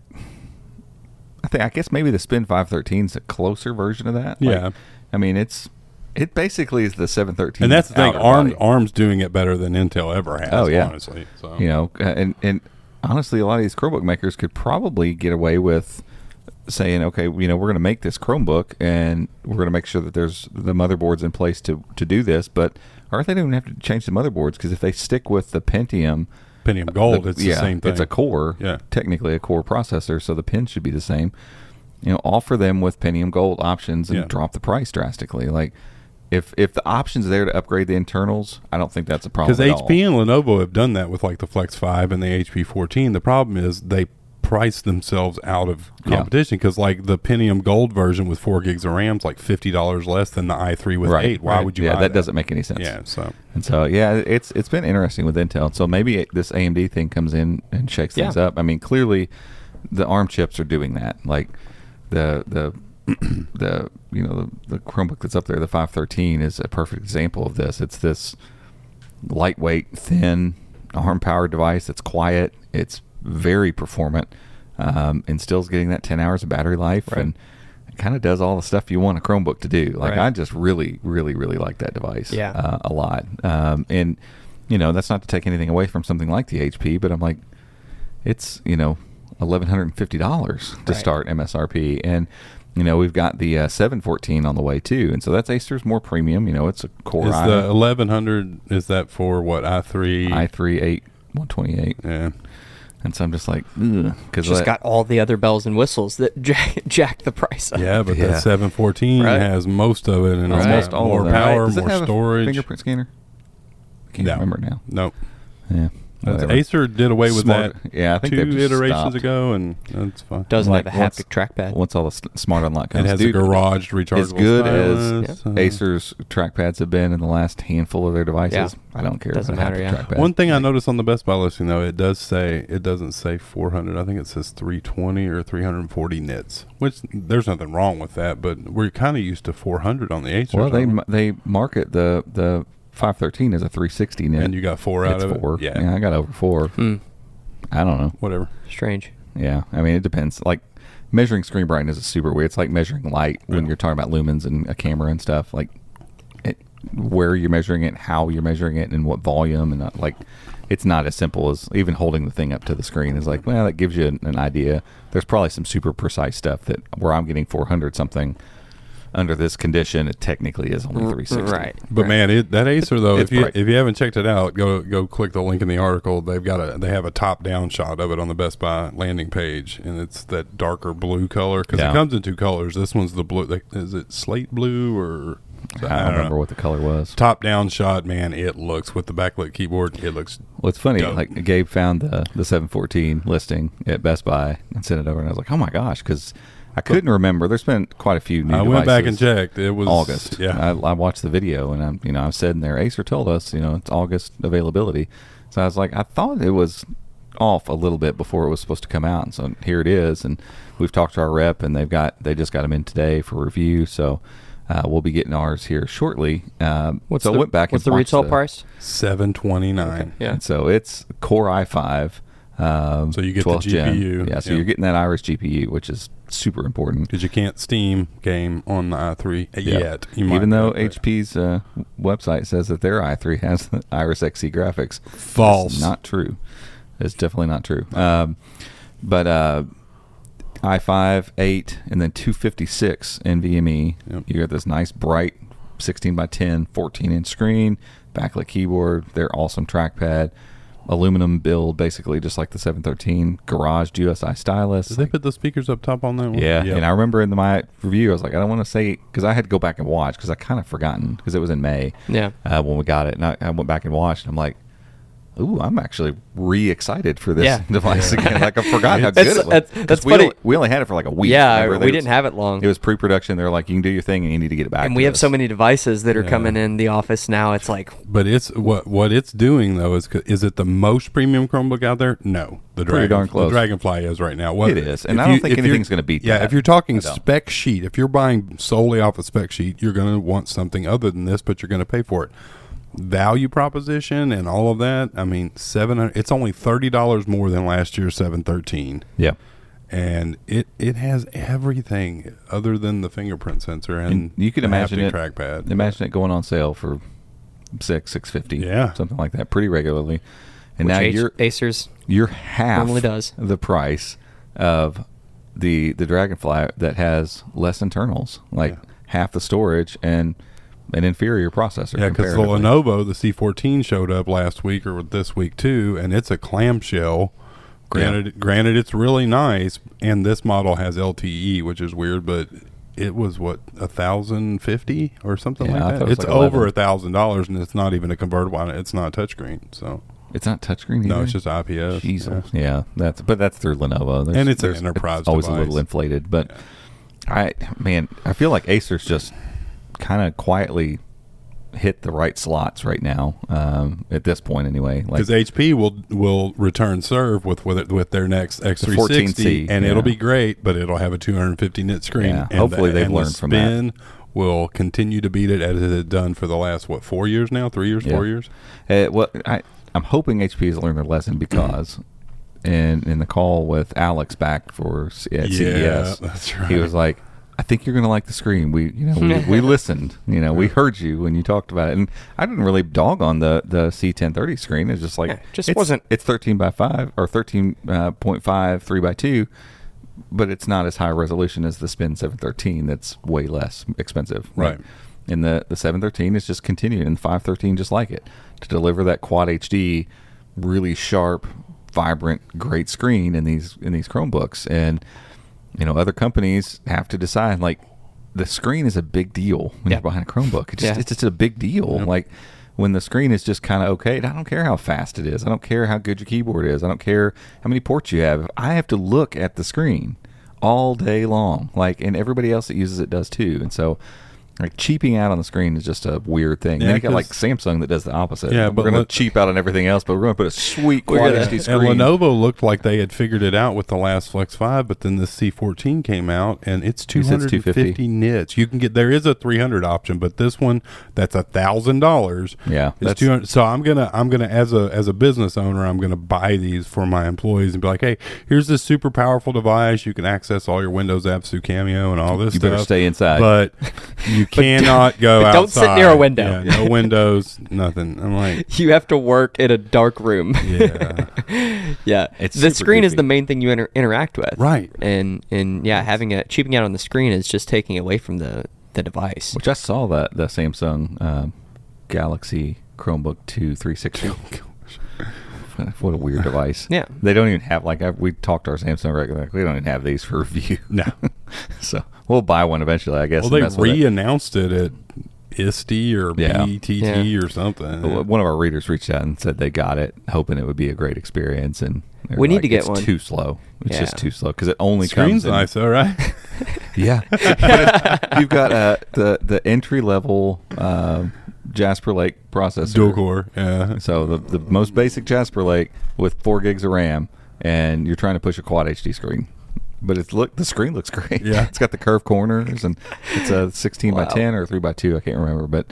I think I guess maybe the Spin five thirteen is a closer version of that. Yeah, like, I mean it's. It basically is the seven thirteen, and that's the thing. Arm, Arm's doing it better than Intel ever has. Oh yeah, honestly, so. You know, and and. Honestly, a lot of these Chromebook makers could probably get away with saying, okay, you know, we're going to make this Chromebook, and we're going to make sure that there's the motherboards in place to, to do this. But or if they don't even have to change the motherboards, because if they stick with the Pentium. Pentium Gold, the, it's yeah, the same thing. It's a core, yeah. technically a core processor, so the pins should be the same. You know, offer them with Pentium Gold options and yeah. drop the price drastically. Like, If, if the option's there to upgrade the internals, I don't think that's a problem at all. Because H P and Lenovo have done that with like the Flex five and the H P fourteen. The problem is they price themselves out of competition because yeah. like the Pentium Gold version with four gigs of RAM is like fifty dollars less than the i three with right, eight. Why right. would you yeah, buy that? Yeah, that doesn't make any sense. Yeah, so. And so, yeah, it's it's been interesting with Intel. So maybe it, this A M D thing comes in and shakes yeah. things up. I mean, clearly the ARM chips are doing that. Like the the... the you know the, the Chromebook that's up there, the five thirteen, is a perfect example of this. It's this lightweight, thin, ARM powered device that's quiet, it's very performant, um, and still's getting that ten hours of battery life, right. and it kind of does all the stuff you want a Chromebook to do. Like right. I just really, really, really like that device yeah. uh, a lot, um, and you know that's not to take anything away from something like the H P, but I'm like, it's you know eleven hundred fifty dollars right. to start M S R P. And you know, we've got the uh, seven fourteen on the way, too. And so that's Acer's more premium. You know, it's a Core i. The eleven hundred, is that for what, i three? i three eight one twenty-eight. Yeah. And so I'm just like, ugh. Cause just that, got all the other bells and whistles that jack, jack the price up. Yeah, but yeah. that seven fourteen right. has most of it. And almost right. all more of that. Power, right. more have storage. A fingerprint scanner? I can't no. remember now. Nope. Yeah. Whatever. Acer did away with smart, that yeah, I think two iterations stopped. ago, and that's fine. Doesn't like, have a haptic trackpad. Once all the smart unlock comes, it has Dude, a garage rechargeable as good stylus, as yeah. Acer's trackpads have been in the last handful of their devices, yeah. I don't care doesn't about matter, haptic yeah. trackpad. One thing I noticed on the Best Buy listing, though, it does say, it doesn't say four hundred. I think it says three twenty or three forty nits, which there's nothing wrong with that, but we're kind of used to four hundred on the Acer. Well, they, they market the... the five thirteen is a three sixty nit. And you got four out it's of four. it? Yeah. yeah. I got over four. Mm. I don't know. Whatever. Strange. Yeah. I mean, it depends. Like, measuring screen brightness is super weird. It's like measuring light when yeah. you're talking about lumens and a camera and stuff. Like, it, where you're measuring it, how you're measuring it, and what volume, and not, like, it's not as simple as even holding the thing up to the screen is like, well, that gives you an, an idea. There's probably some super precise stuff that where I'm getting four hundred something under this condition, it technically is only three sixty. Right. But right. man, it, that Acer though, if you bright. if you haven't checked it out, go go click the link in the article. They've got a they have a top down shot of it on the Best Buy landing page, and it's that darker blue color because yeah. it comes in two colors. This one's the blue. Is it slate blue or? So, I, don't I don't remember know. what the color was. Top-down shot, man, it looks, with the backlit keyboard, it looks Well, it's funny, dope. Like, Gabe found the, the seven fourteen listing at Best Buy and sent it over, and I was like, oh my gosh, because I couldn't but, remember. There's been quite a few new I went back and checked. It was August. Yeah. I, I watched the video, and I'm, you know, I was sitting there, Acer told us, you know, it's August availability. So I was like, I thought it was off a little bit before it was supposed to come out, and so here it is, and we've talked to our rep, and they've got, they just got them in today for review, so... Uh, we'll be getting ours here shortly. Um, what's so the, I went back what's and the retail the, price? seven twenty-nine. Okay. Yeah. And so it's Core i five. Um, so you get the G P U. Gen. Yeah. So yeah. you're getting that Iris G P U, which is super important because you can't Steam game on the i three yeah. yet. You might Even though H P's uh, website says that their i three has the Iris Xe graphics. False. That's not true. It's definitely not true. Um, but. Uh, i five, eight, and then two fifty-six N V M E. Yep. You got this nice, bright sixteen by ten, fourteen inch screen, backlit keyboard, their awesome trackpad, aluminum build, basically just like the seven thirteen, garaged U S I stylus. Did like, they put the speakers up top on that one? Yeah, yep. And I remember in the, my review, I was like, I don't want to say, because I had to go back and watch, because I kind of forgotten, because it was in May yeah. uh, when we got it, and I, I went back and watched, and I'm like, ooh, I'm actually re-excited for this yeah. device again. Like, I forgot how good it was. That's, that's we, only, we only had it for like a week. Yeah, we didn't was, have it long. It was pre-production. They were like, you can do your thing and you need to get it back. And we have this. so many devices that are yeah. coming in the office now. It's like... But it's what what it's doing, though, is is it the most premium Chromebook out there? No. The, Dragon, darn close. the Dragonfly is right now. What, it is. And I don't you, think anything's going to beat yeah, that. Yeah, if you're talking spec sheet, if you're buying solely off a spec sheet, you're going to want something other than this, but you're going to pay for it. Value proposition and all of that. I mean, seven. It's only thirty dollars more than last year's seven thirteen. Yeah, and it it has everything other than the fingerprint sensor and, and you can imagine it. Trackpad. Imagine it going on sale for six six fifty. Yeah, something like that, pretty regularly. And Which now H you're Acer's you're half normally does the price of the the Dragonfly that has less internals, like yeah. half the storage and. An inferior processor. Yeah, because the Lenovo, the C fourteen showed up last week or this week too, and it's a clamshell. Granted, yeah. granted, it's really nice, and this model has L T E, which is weird, but it was what a thousand fifty or something yeah, like that. It it's like over a thousand dollars, and it's not even a convertible. It's not touchscreen, so. It's not touchscreen. No, it's just I P S. Jesus. Yeah. yeah, that's but that's through Lenovo, there's, and it's an enterprise. It's always device. a little inflated, but yeah. I man, I feel like Acer's just. kind of quietly hit the right slots right now um at this point anyway, because like, H P will will return serve with with, it, with their next X three sixty the and yeah. it'll be great, but it'll have a two fifty nit screen yeah, and hopefully the, they've and learned the from that will continue to beat it as it had done for the last what four years now three years yeah. four years uh, well I I'm hoping H P has learned their lesson, because in in the call with Alex back for at yeah, C E S that's right. he was like, I think you're going to like the screen. We, you know, we, we listened. You know, we heard you when you talked about it, and I didn't really dog on the the C ten thirty screen. It's just like yeah, just it's, wasn't. It's thirteen by five or thirteen point five, three by two, but it's not as high resolution as the Spin seven thirteen. That's way less expensive, right? right. And the the seven thirteen is just continuing, and the five thirteen just like it, to deliver that quad H D, really sharp, vibrant, great screen in these in these Chromebooks. And you know, other companies have to decide, like, the screen is a big deal when yeah. you're behind a Chromebook. It's just, yeah. it's just a big deal. Yep. Like, when the screen is just kind of okay, I don't care how fast it is. I don't care how good your keyboard is. I don't care how many ports you have. I have to look at the screen all day long, like, and everybody else that uses it does too. And so, like, cheaping out on the screen is just a weird thing. Yeah, then you got like Samsung that does the opposite. Yeah, but we're going to cheap out on everything else, but we're going to put a sweet quality yeah. screen. And Lenovo looked like they had figured it out with the last Flex five, but then the C fourteen came out, and it's two fifty nits. You can get there is a three hundred option, but this one that's a thousand dollars. Yeah, that's two hundred. So I'm gonna I'm gonna as a as a business owner, I'm gonna buy these for my employees and be like, hey, here's this super powerful device. You can access all your Windows apps through Cameyo and all this. You stuff. You better stay inside, but. You You cannot go but outside. Don't sit near a window. Yeah, no windows, nothing. I'm like, you have to work in a dark room. Yeah, yeah. It's the screen goofy. Is the main thing you inter- interact with, right? And and yeah, having a cheaping out on the screen is just taking away from the the device. Which I saw that the Samsung uh, Galaxy Chromebook two three sixty. Oh, gosh. What a weird device. Yeah. They don't even have, like, I, we talked to our Samsung regularly. Like, we don't even have these for review. No. So we'll buy one eventually, I guess. Well, they re-announced it. it at I S T E or yeah. B E T T yeah. or something. Well, one of our readers reached out and said they got it, hoping it would be a great experience. And we like, need to get it's one. It's too slow. It's yeah. just too slow because it only Screen's comes in. Nice, all right. Yeah. You've got uh, the, the entry-level... Uh, Jasper Lake processor, dual core, yeah. So the the most basic Jasper Lake with four gigs of RAM, and you're trying to push a quad H D screen, but it's look the screen looks great. Yeah, it's got the curved corners, and it's a sixteen wow. by ten or three by two. I can't remember, but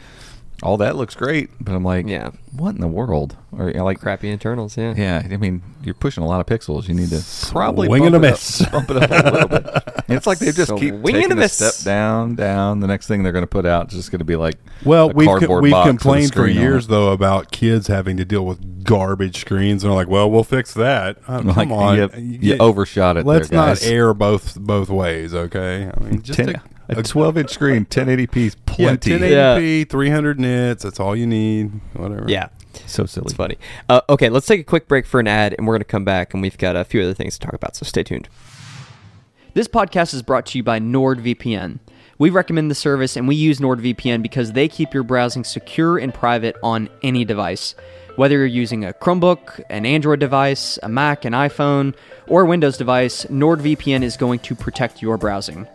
all that looks great. But I'm like, yeah, what in the world? Or you know, like crappy internals, yeah, yeah. I mean, you're pushing a lot of pixels. You need to probably wing and a miss, bump it up a little bit. And it's like they just so keep taking a step down, down. The next thing they're going to put out is just going to be like, well, we've cardboard co- we've box complained for years though about kids having to deal with garbage screens, and they're like, well, we'll fix that. Oh, like, come on, you, you, you overshot it. Let's there, guys. not air both both ways, okay? I mean, just. Ten, a, A twelve-inch screen, ten eighty p is plenty. Yeah, ten eighty p, yeah. three hundred nits, that's all you need, whatever. Yeah. So silly. It's funny. Uh, okay, let's take a quick break for an ad, and we're going to come back, and we've got a few other things to talk about, so stay tuned. This podcast is brought to you by NordVPN. We recommend the service, and we use NordVPN because they keep your browsing secure and private on any device. Whether you're using a Chromebook, an Android device, a Mac, an iPhone, or a Windows device, NordVPN is going to protect your browsing.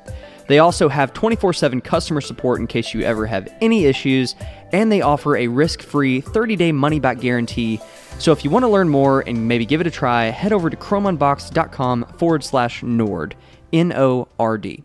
They also have twenty-four seven customer support in case you ever have any issues, and they offer a risk-free thirty-day money-back guarantee. So if you want to learn more and maybe give it a try, head over to chromeunboxed.com forward slash Nord, N O R D.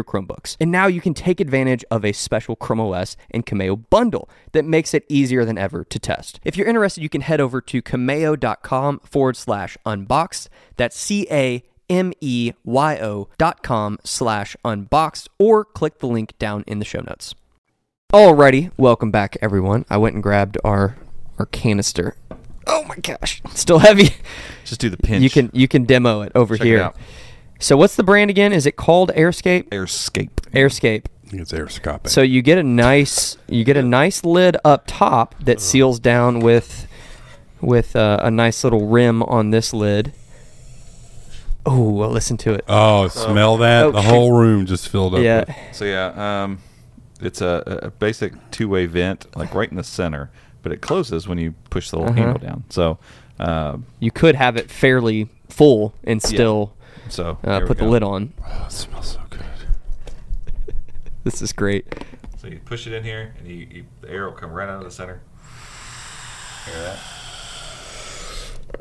Chromebooks. And now you can take advantage of a special Chrome O S and Cameyo bundle that makes it easier than ever to test. If you're interested, you can head over to cameyo.com forward slash unboxed. That's C-A-M-E-Y-O dot com slash unboxed or click the link down in the show notes. Alrighty, welcome back everyone. I went and grabbed our, our canister. Oh my gosh, it's still heavy. Just do the pinch. You can, you can demo it over Check here. It out. So what's the brand again? Is it called Airscape? Airscape. Airscape. I think it's Airscape. So you get a nice, you get a nice lid up top that seals down with, with uh, a nice little rim on this lid. Oh, well, listen to it. Oh, smell um, that! Oh, the whole room just filled up. Yeah. With. So yeah, um, it's a, a basic two-way vent, like right in the center, but it closes when you push the little uh-huh. handle down. So uh, you could have it fairly full and still. Yeah. So uh, put the lid on. Oh, it smells so good. This is great. So you push it in here, and you, you, the air will come right out of the center. Hear that?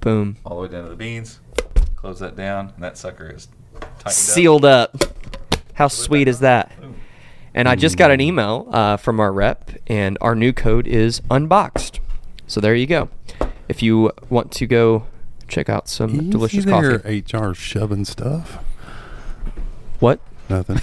Boom. All the way down to the beans. Close that down, and that sucker is tightened sealed up. Sealed up. How Close sweet is that? Boom. And I just got an email uh, from our rep, and our new code is unboxed. So there you go. If you want to go... check out some Easy delicious there, coffee. H R shoving stuff. What? Nothing.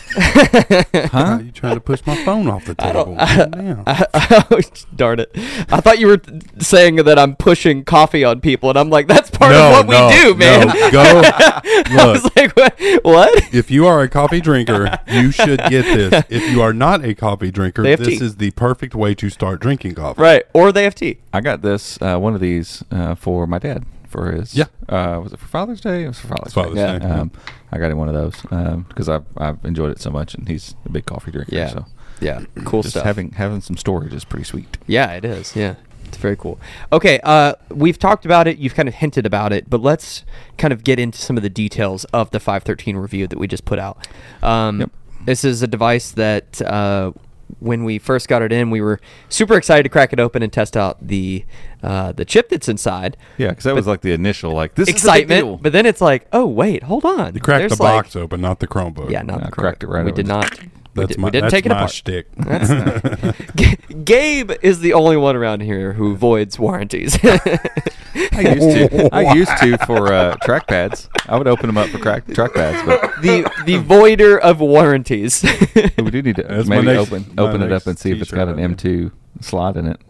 Huh? You trying to push my phone off the table? I I, I, I, oh, darn it! I thought you were saying that I'm pushing coffee on people, and I'm like, that's part no, of what no, we do, man. No, go. Look, I was like, what? what? If you are a coffee drinker, you should get this. If you are not a coffee drinker, this tea. is the perfect way to start drinking coffee. Right? Or they have tea. I got this uh, one of these uh, for my dad. For his, yeah, uh, was it for Father's Day? It was for Father's, Father's Day. Day. Um, yeah. I got him one of those because um, I've I've enjoyed it so much, and he's a big coffee drinker. Yeah, so. yeah, cool Just stuff. Having having some storage is pretty sweet. Yeah, it is. Yeah, it's very cool. Okay, uh, we've talked about it. You've kind of hinted about it, but let's kind of get into some of the details of the five thirteen review that we just put out. Um, yep. This is a device that uh, when we first got it in, we were super excited to crack it open and test out the uh, the chip that's inside. Yeah, because that but was like the initial like this excitement. Is a big deal. But then it's like, oh wait, hold on. You cracked There's the like, box open, not the Chromebook. Yeah, not yeah, the Chromebook. Cracked it right. We did not. That's we, did, my, we didn't that's take it my apart. Shtick. That's G- Gabe is the only one around here who voids warranties. I used to. I used to for uh, trackpads. I would open them up for crack trackpads. But the the voider of warranties. We do need to that's maybe next, open open it up and see if it's got an M two slot in it.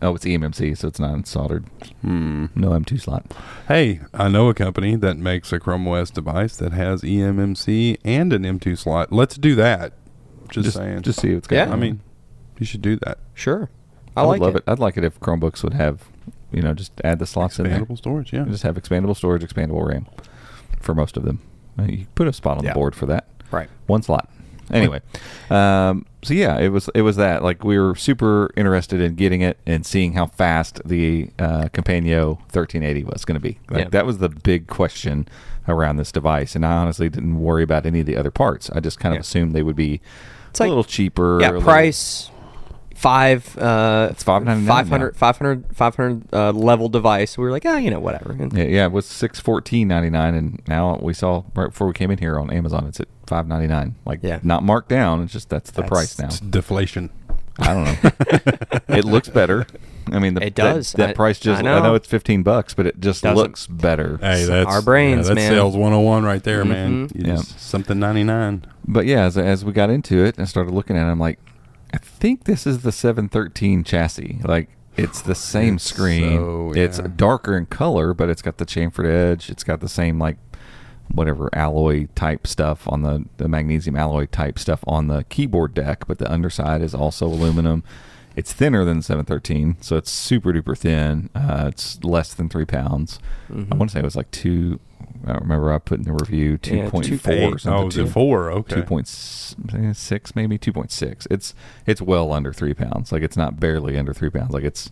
Oh, it's E M M C, so it's not soldered. Hmm. No M two slot. Hey, I know a company that makes a Chrome O S device that has E M M C and an M two slot. Let's do that. Just, just saying. Just see what's going yeah. on. I mean, you should do that. Sure. I, I would like love it. it. I'd like it if Chromebooks would have, you know, just add the slots in there. Expandable storage, yeah. Just have expandable storage, expandable RAM for most of them. You put a spot on yeah. the board for that. Right. One slot. Anyway. um, so, yeah, it was it was that. Like, we were super interested in getting it and seeing how fast the uh, Cameyo thirteen eighty was going to be. Like, yeah. That was the big question around this device. And I honestly didn't worry about any of the other parts. I just kind of yeah. assumed they would be... It's a like, little cheaper. Yeah, price five. Uh, it's five ninety nine. Five hundred, five hundred, five hundred uh, level device. We were like, ah, oh, you know, whatever. And yeah, yeah. It was six fourteen ninety nine, and now we saw right before we came in here on Amazon, it's at five ninety nine. Like, yeah. not marked down. It's just that's the that's, price now. It's deflation. I don't know. It looks better. I mean, the, it does. That, that I, price just. I know. I know it's fifteen bucks, but it just Doesn't. looks better. Hey, that's our brains, yeah, that's man. That's sales one hundred and one right there, mm-hmm. man. You yeah. just, something ninety nine. But yeah, as as we got into it and started looking at it, I'm like, I think this is the seven thirteen chassis. Like, it's the same it's screen. So, yeah. It's darker in color, but it's got the chamfered edge. It's got the same like whatever alloy type stuff on the the magnesium alloy type stuff on the keyboard deck, but the underside is also aluminum. It's thinner than the seven thirteen, so it's super duper thin. Uh, it's less than three pounds. Mm-hmm. I want to say it was like two. I remember I put in the review two yeah, point two four eight. Or something. Oh, it was it four? Okay, two point six maybe two point six. It's it's well under three pounds. Like, it's not barely under three pounds. Like, it's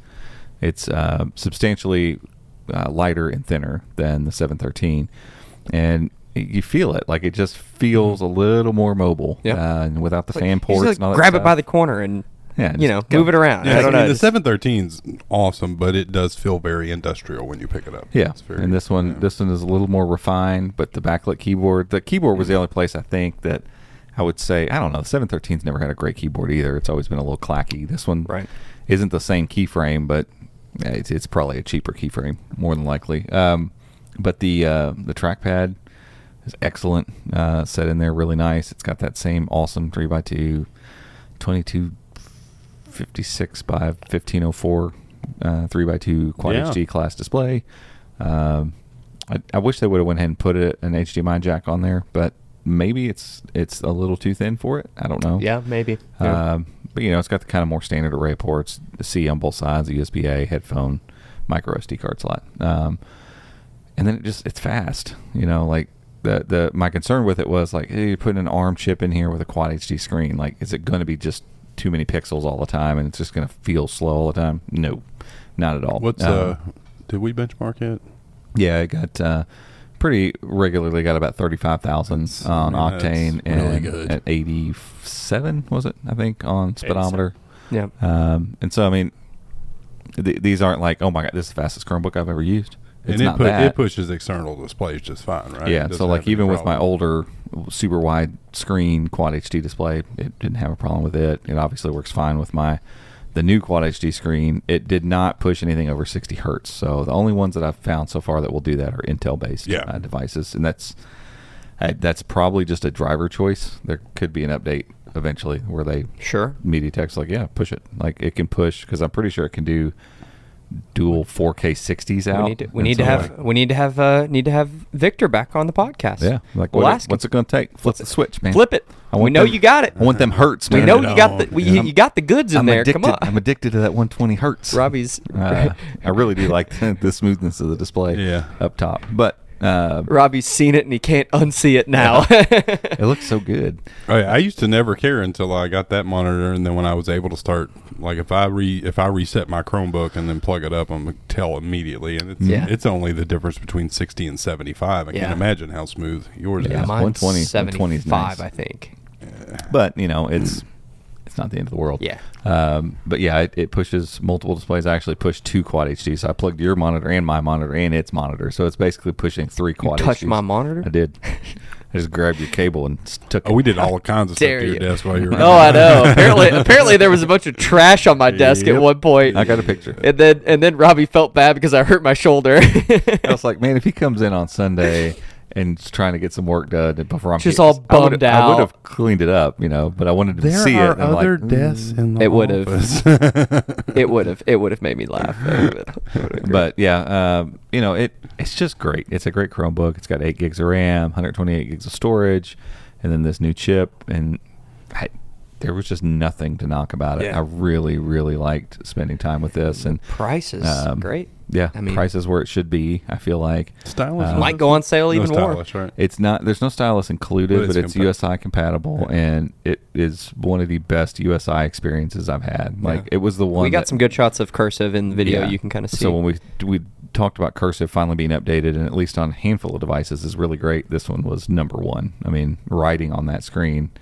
it's uh, substantially uh, lighter and thinner than the seven thirteen, and you feel it. Like, it just feels a little more mobile. Yeah, uh, and without the like, fan ports. You just, like, and all that grab stuff. It by the corner and. Yeah, you know, move it around. Yeah, I don't I mean, know. The seven thirteen's awesome, but it does feel very industrial when you pick it up. Yeah, very, and this one, yeah. this one is a little more refined. But the backlit keyboard, the keyboard was the only place I think that I would say I don't know. The seven thirteen's never had a great keyboard either. It's always been a little clacky. This one right. isn't the same keyframe, but it's, it's probably a cheaper keyframe more than likely. Um, but the uh, the trackpad is excellent. Uh, set in there really nice. It's got that same awesome three by two, twenty-two. fifty-six by fifteen oh four uh, three by two quad yeah. H D class display. Um, I, I wish they would have went ahead and put a, an H D M I jack on there, but maybe it's it's a little too thin for it. I don't know. Yeah, maybe. Yeah. Um, but, you know, it's got the kind of more standard array ports, the C on both sides, U S B A, headphone, micro S D card slot. Um, and then it just it's fast. You know, like the the my concern with it was like, hey, you're putting an ARM chip in here with a quad H D screen. Like, is it going to be just too many pixels all the time and it's just going to feel slow all the time? No, not at all. What's uh, uh did we benchmark it? Yeah, it got uh pretty regularly got about thirty-five thousand on yeah, Octane and really at eighty-seven was it I think on speedometer. Yeah. Um and so I mean th- these aren't like, oh my god, this is the fastest Chromebook I've ever used. It's and not it, pu- that. It pushes external displays just fine, right? Yeah, so like even with my older super wide screen quad H D display, it didn't have a problem with it. It obviously works fine with my the new quad H D screen. It did not push anything over sixty hertz. So the only ones that I've found so far that will do that are Intel based yeah. uh, devices, and that's uh, that's probably just a driver choice. There could be an update eventually where they sure MediaTek's like yeah push it, like it can push because I'm pretty sure it can do dual four K sixties out. We need to, we need so to have like, we need to have uh, need to have Victor back on the podcast. Yeah, like we'll what, what's it going to take? Flip the switch, man. Flip it. I want we know them, you got it. I want them hertz. We know you all. got the we, yeah. you got the goods in I'm there. Addicted, Come on, I'm addicted to that one twenty hertz. Robbie's. Uh, I really do like the, the smoothness of the display. Yeah. Up top, but uh, Robbie's seen it and he can't unsee it now. Yeah. It looks so good. Oh, yeah, I used to never care until I got that monitor, and then when I was able to start. Like if I re if I reset my Chromebook and then plug it up, I'm gonna tell immediately, and it's yeah. it's only the difference between sixty and seventy-five. I yeah. can't imagine how smooth yours yeah, is. Mine's one twenty, seventy-five, nice. I think. Yeah. But, you know, it's it's not the end of the world. Yeah. Um, but, yeah, it, it pushes multiple displays. I actually pushed two Quad H D. So I plugged your monitor and my monitor and its monitor. So it's basically pushing three Quad H Ds. You touched my monitor? I did. I just grabbed your cable and took it. Oh, we did all kinds of stuff to your you. desk while you were on. Oh, I know. Apparently, apparently there was a bunch of trash on my desk yep. at one point. I got a picture. And then and then Robbie felt bad because I hurt my shoulder. I was like, man, if he comes in on Sunday and trying to get some work done before I'm just here, all bummed I out. I would have cleaned it up, you know, but I wanted to there see are it. There other like, desks mm, in the it would have. It would have. It would have made me laugh. But yeah, um, you know, it it's just great. It's a great Chromebook. It's got eight gigs of RAM, one hundred twenty-eight gigs of storage, and then this new chip. And I, there was just nothing to knock about it. Yeah. I really, really liked spending time with this. And the price is um, great. Yeah, I mean, price is where it should be, I feel like. Stylus um, might go on sale even no stylus, more. Right? It's not. There's no stylus included, but it's, but it's compa- U S I compatible, yeah. and it is one of the best U S I experiences I've had. Like yeah. it was the one. We got that, some good shots of Cursive in the video. Yeah. You can kind of see. So when we we talked about Cursive finally being updated, and at least on a handful of devices, is really great. This one was number one. I mean, writing on that screen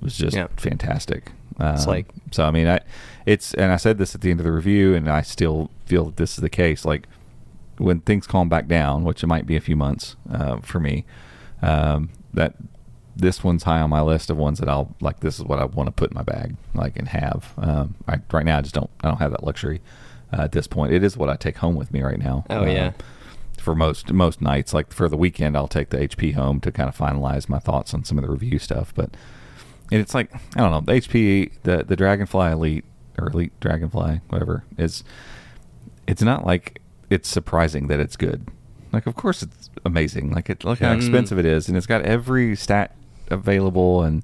was just yeah. fantastic. It's um, like so. I mean, I it's and I said this at the end of the review, and I still feel that this is the case. Like when things calm back down, which it might be a few months uh, for me, um, that this one's high on my list of ones that I'll like. This is what I want to put in my bag, like and have. Um, I, right now, I just don't. I don't have that luxury uh, at this point. It is what I take home with me right now. Oh um, yeah. For most most nights, like for the weekend, I'll take the H P home to kind of finalize my thoughts on some of the review stuff, but. And it's like, I don't know, the H P, the, the Dragonfly Elite, or Elite Dragonfly, whatever, is, it's not like it's surprising that it's good. Like, of course it's amazing. Like, it, look yeah. how expensive it is. And it's got every stat available. And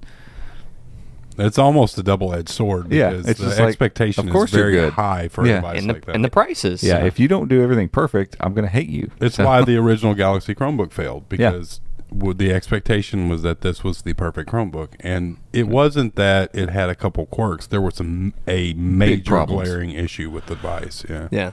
it's almost a double-edged sword. Because yeah. It's the just expectation like, of course is very good. high for yeah. a device and the, like that. And the prices. Yeah. So. If you don't do everything perfect, I'm going to hate you. It's so. why the original Galaxy Chromebook failed. Because... Yeah. The expectation was that this was the perfect Chromebook, and it wasn't that it had a couple quirks. There was some a major glaring issue with the device. Yeah, yeah,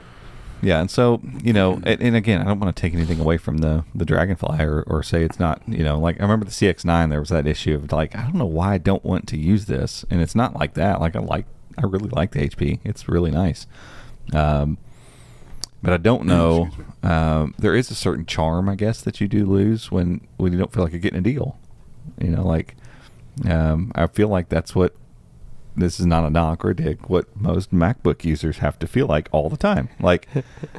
yeah. And so you know, and, and again, I don't want to take anything away from the the Dragonfly or, or say it's not. You know, like I remember the C X nine. There was that issue of like I don't know why I don't want to use this, and it's not like that. Like I like I really like the H P. It's really nice. Um, But I don't know. Um, there is a certain charm, I guess, that you do lose when, when you don't feel like you're getting a deal. You know, like um, I feel like that's what this is not a knock or a dig. What most MacBook users have to feel like all the time. Like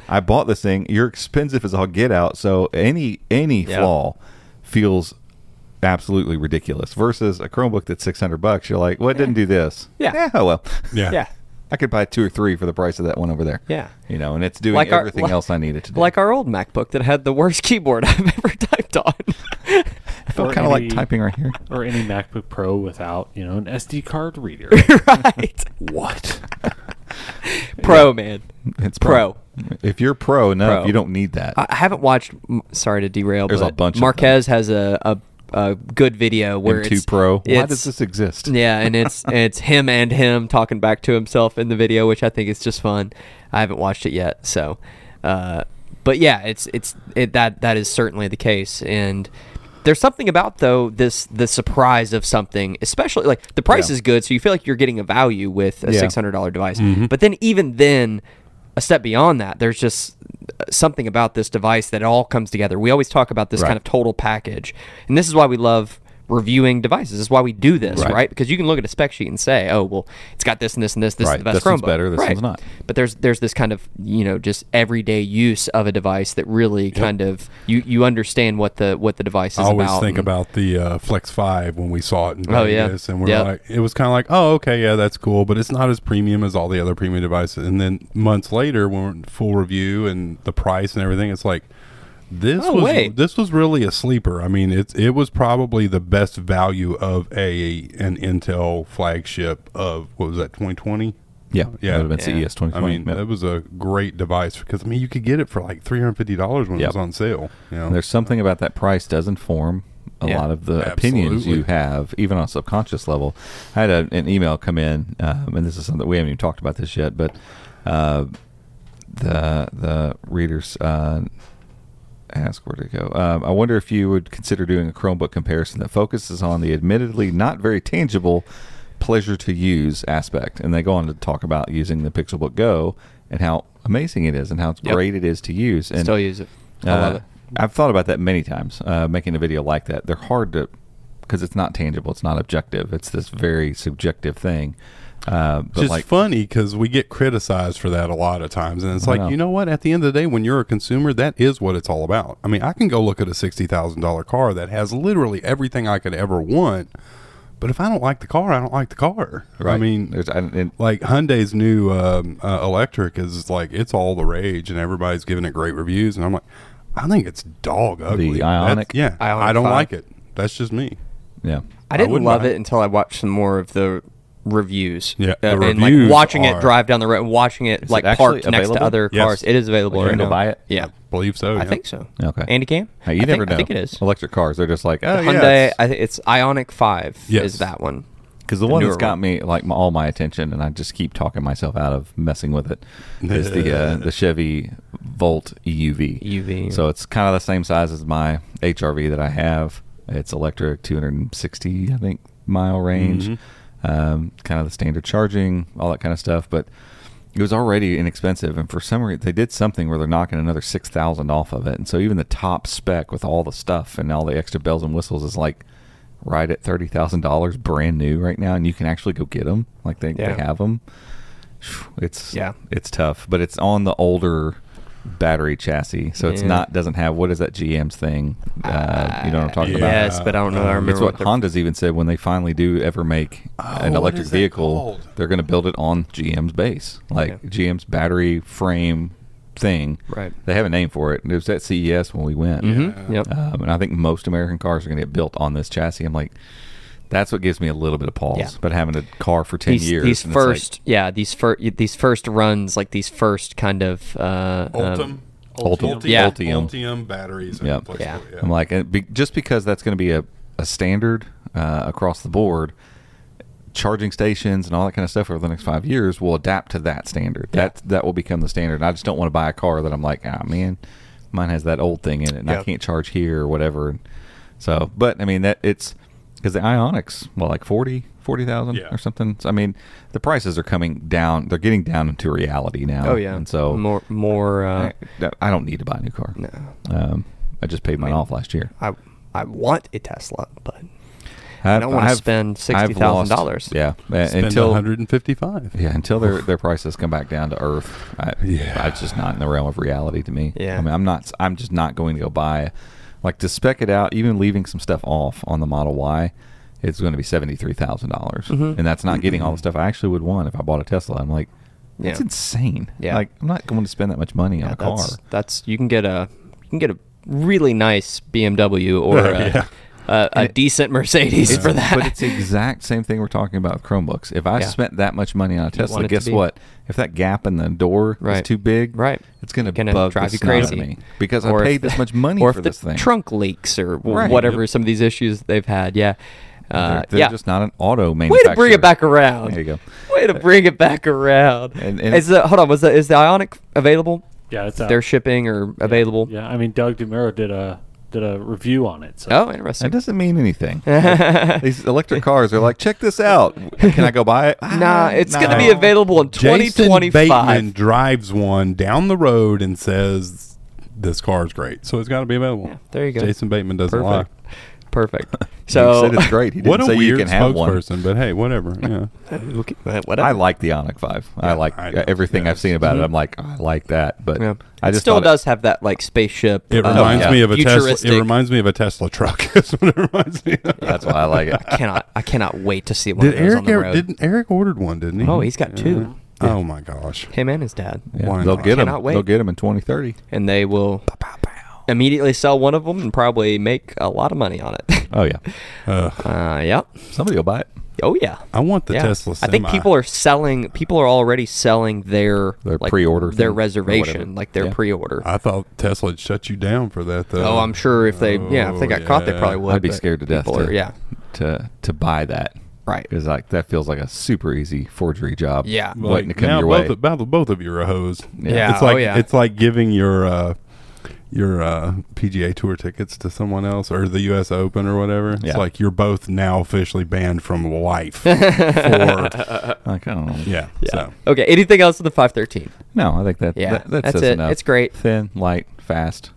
I bought this thing. You're expensive as all get out. So any any yeah. flaw feels absolutely ridiculous. Versus a Chromebook that's six hundred bucks. You're like, well, it didn't do this. Yeah. yeah oh well. Yeah. yeah. I could buy two or three for the price of that one over there. Yeah. You know, and it's doing like our, everything like, else I needed to do. Like our old MacBook that had the worst keyboard I've ever typed on. I felt kind of like typing right here. Or any MacBook Pro without, you know, an S D card reader. Right. What? Pro, yeah. man. It's pro. pro. If you're pro enough, pro. you don't need that. I haven't watched, sorry to derail, There's but a bunch Marquez of has a... a a good video where M two it's... Pro. It's, Why does this exist? Yeah, and it's it's him and him talking back to himself in the video, which I think is just fun. I haven't watched it yet, so... Uh, but yeah, it's it's it, that that is certainly the case, and... There's something about, though, this the surprise of something, especially, like, the price yeah. is good, so you feel like you're getting a value with a yeah. six hundred dollars device. Mm-hmm. But then, even then, a step beyond that, there's just... something about this device that it all comes together. We always talk about this right. kind of total package, and this is why we love reviewing devices. This is why we do this, right? right? Because you can look at a spec sheet and say, "Oh, well, it's got this and this and this. This right. is the best this Chromebook. This one's better. This right. one's not." But there's there's this kind of you know just everyday use of a device that really yep. kind of you, you understand what the what the device is about. I always about think about the uh, Flex five when we saw it in Vegas, oh, yeah. and we're yep. like, it was kind of like, "Oh, okay, yeah, that's cool," but it's not as premium as all the other premium devices. And then months later, when we're in full review and the price and everything, it's like. This oh, was wait. this was really a sleeper. I mean, it's it was probably the best value of a an Intel flagship of what was that twenty twenty? Yeah, yeah, it would have been yeah. C E S twenty twenty. I mean, yep. it was a great device because I mean, you could get it for like three hundred fifty dollars when yep. it was on sale. You know? There's something about that price does inform a yeah. lot of the Absolutely. opinions you have, even on a subconscious level. I had a, an email come in, um, and this is something we haven't even talked about this yet, but uh, the the readers. Uh, ask where to go. Um, I wonder if you would consider doing a Chromebook comparison that focuses on the admittedly not very tangible pleasure to use aspect. And they go on to talk about using the Pixelbook Go and how amazing it is and how yep. great it is to use. And still use it. I uh, love it. I've thought about that many times, uh, making a video like that. They're hard to, because it's not tangible. It's not objective. It's this very subjective thing. Uh, but it's like, funny because we get criticized for that a lot of times. And it's like, know. you know what? At the end of the day, when you're a consumer, that is what it's all about. I mean, I can go look at a sixty thousand dollar car that has literally everything I could ever want. But if I don't like the car, I don't like the car. Right. I mean, There's, I, and, like Hyundai's new um, uh, electric is like, it's all the rage and everybody's giving it great reviews. And I'm like, I think it's dog ugly. The Ioniq. Yeah. Ioniq I don't five. Like it. That's just me. Yeah. I didn't I love mind. it until I watched some more of the reviews. Yeah. The uh, reviews and like watching are, it drive down the road and watching it is like it parked next available? to other cars. Yes. It is available. Like, right now. Buy it? Yeah. I believe so. Yeah. I think so. Okay. Andy Cam? Hey, you I never think, know. I think it is. Electric cars. They're just like, oh, the yeah, Hyundai. It's, I think it's Ioniq five yes. is that one. Because the, the one that's got one. me like my, all my attention, and I just keep talking myself out of messing with it, is the uh, the Chevy Volt E U V. E U V. So it's kind of the same size as my H R V that I have. It's electric, two hundred sixty, I think, mile range. Mm-hmm. um, kind of the standard charging, all that kind of stuff. But it was already inexpensive, and for some reason, they did something where they're knocking another six thousand dollars off of it. And so even the top spec with all the stuff and all the extra bells and whistles is like, right at thirty thousand dollars, brand new right now, and you can actually go get them. Like they, yeah. they have them. It's yeah, it's tough, but it's on the older battery chassis, so yeah. it's not doesn't have what is that G M's thing? Uh, you know what I'm talking yeah. about? Yes, but I don't know. I remember it's what, what Honda's even said when they finally do ever make oh, an electric vehicle, they're going to build it on G M's base, like okay. G M's battery frame thing. Right. They have a name for it. And it was at C E S when we went. Mm-hmm. Yep. Um, and I think most American cars are going to get built on this chassis. I'm like, that's what gives me a little bit of pause. Yeah. But having a car for ten these, years. These first, like, yeah, these first, these first runs, like these first kind of uh, Ultium, uh, Ultium, Ultium, yeah. Ultium. Ultium batteries. Yep. Yeah. yeah. I'm like, just because that's going to be a a standard uh, across the board. Charging stations and all that kind of stuff over the next five years will adapt to that standard. Yeah. That that will become the standard. And I just don't want to buy a car that I'm like, ah, man, mine has that old thing in it, and yep. I can't charge here or whatever. So, but I mean that it's because the Ioniq's well, like forty forty thousand yeah. or something. So, I mean, the prices are coming down. They're getting down into reality now. Oh yeah, and so more more. Uh, I, I don't need to buy a new car. No, um, I just paid mine I mean, off last year. I I want a Tesla, but. I don't want to spend sixty thousand dollars. Yeah, spend until one hundred and fifty-five. Yeah, until their their prices come back down to earth. I, yeah, it's just not in the realm of reality to me. Yeah, I mean, I'm not. I'm just not going to go buy, like to spec it out. Even leaving some stuff off on the Model Y, it's going to be seventy-three thousand dollars, mm-hmm. and that's not getting all the stuff I actually would want if I bought a Tesla. I'm like, that's yeah. insane. Yeah, like I'm not going to spend that much money yeah, on a car. That's, that's you can get a you can get a really nice B M W or. Uh, a, yeah. Uh, a it, decent Mercedes yeah. for that. But it's the exact same thing we're talking about with Chromebooks. If I yeah. spent that much money on a Tesla, guess what? If that gap in the door right. is too big, right. it's going to bug drive you crazy me because or I paid the, this much money for this thing. Or if the trunk leaks or right. whatever yep. some of these issues they've had. Yeah. Uh, they're they're yeah. just not an auto manufacturer. Way to bring it back around. There you go. Way to bring it back around. And, and is the, hold on. Was the, is the Ioniq available? Yeah. It's out. They're shipping or available? Yeah. yeah. I mean, Doug DeMuro did a... did a review on it. So. Oh, interesting. It doesn't mean anything. These electric cars are like, check this out. Can I go buy it? Ah, nah, it's nah. going to be available in twenty twenty-five. Jason Bateman drives one down the road and says, this car is great. So it's got to be available. Yeah, there you go. Jason Bateman doesn't lie. Perfect. So he said it's great. He didn't what a say weird you can have one. Person, but hey, whatever. Yeah. okay, whatever. I like the Ioniq five. Yeah, I like I know, everything yes. I've seen about mm-hmm. it. I'm like, oh, I like that, but yeah. I just it still does it, have that like spaceship. It reminds um, me yeah, of a Tesla. It reminds me of a Tesla truck. That's what it reminds me of. Yeah, that's why I like it. I cannot. I cannot wait to see one. Did of those Eric on the road. Didn't Eric ordered one? Didn't he? Oh, he's got yeah. two. Yeah. Oh my gosh. Him and his dad. Yeah. Why They'll not? Get them. They'll get them in twenty thirty, and they will. Immediately sell one of them and probably make a lot of money on it. Oh, yeah. Uh, uh, yep. Somebody will buy it. Oh, yeah. I want the yeah. Tesla semi. I think people are selling, people are already selling their, their like, pre-order, their reservation, like their yeah. pre-order. I thought Tesla would shut you down for that, though. Oh, I'm sure if they, oh, yeah, if they got yeah. caught, they probably would. I'd be scared to death are, to, yeah. to, to buy that. Right. Because like, that feels like a super easy forgery job. Yeah. Like, waiting to come now your both way. Of, both of you are a hose. Yeah. yeah. It's like, oh, yeah. It's like giving your... Uh, your uh, P G A Tour tickets to someone else or the U S Open or whatever. Yeah. It's like you're both now officially banned from life. for, like, oh. Yeah. yeah. So. Okay. Anything else in the five thirteen? No, I think that, yeah, that, that that's says it. Enough. It's great. Thin, light, fast,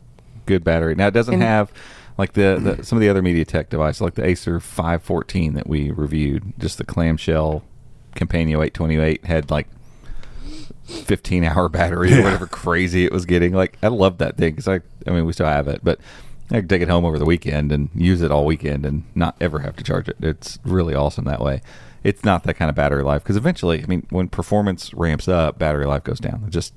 good battery. Now, it doesn't and have... Like the, the some of the other MediaTek devices, like the Acer five fourteen that we reviewed, just the clamshell Cameyo eight twenty-eight had like fifteen hour battery yeah. or whatever crazy it was getting. Like, I love that thing because I, I mean, we still have it, but I can take it home over the weekend and use it all weekend and not ever have to charge it. It's really awesome that way. It's not that kind of battery life because eventually, I mean, when performance ramps up, battery life goes down. It just,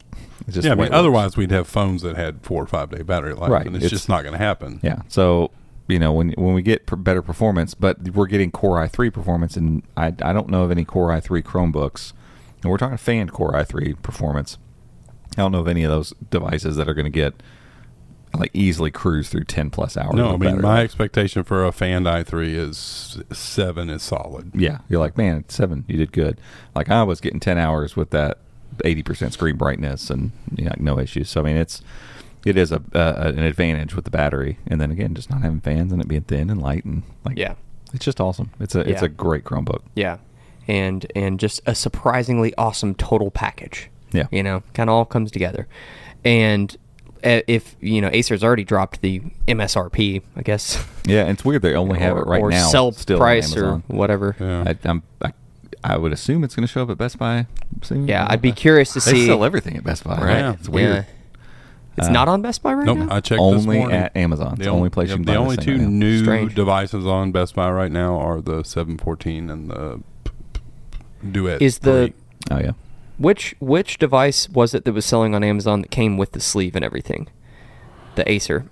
it just yeah. I mean, otherwise we'd have phones that had four or five day battery life, right. and it's, it's just not going to happen. Yeah. So you know, when when we get better performance, but we're getting Core i three performance, and I I don't know of any Core i three Chromebooks, and we're talking fan Core i three performance. I don't know of any of those devices that are going to get like easily cruise through ten plus hours. No, I mean my life. Expectation for a fan i three is seven is solid. Yeah, you're like, man, seven, you did good. Like I was getting ten hours with that eighty percent screen brightness and you know, no issues. So I mean, it's it is a uh, an advantage with the battery, and then again, just not having fans and it being thin and light and like yeah, it's just awesome. It's a yeah. it's a great Chromebook. Yeah, and and just a surprisingly awesome total package. Yeah, you know, kind of all comes together, and. If you know, Acer's already dropped the M S R P, I guess. Yeah, and it's weird they only or, have it right or now. Or sell still price or whatever. Yeah. I, I'm, I, I would assume it's going to show up at Best Buy soon. Yeah, I'd be curious to they see. They sell everything at Best Buy, right? Yeah. It's weird. Yeah. It's uh, not on Best Buy right nope, now? Nope, I checked only this morning. Only at Amazon. It's the only place yep, you can buy it. The only two right new Strange. devices on Best Buy right now are the seven fourteen and the Duet. Is the... Oh, yeah. Which which device was it that was selling on Amazon that came with the sleeve and everything? The Acer.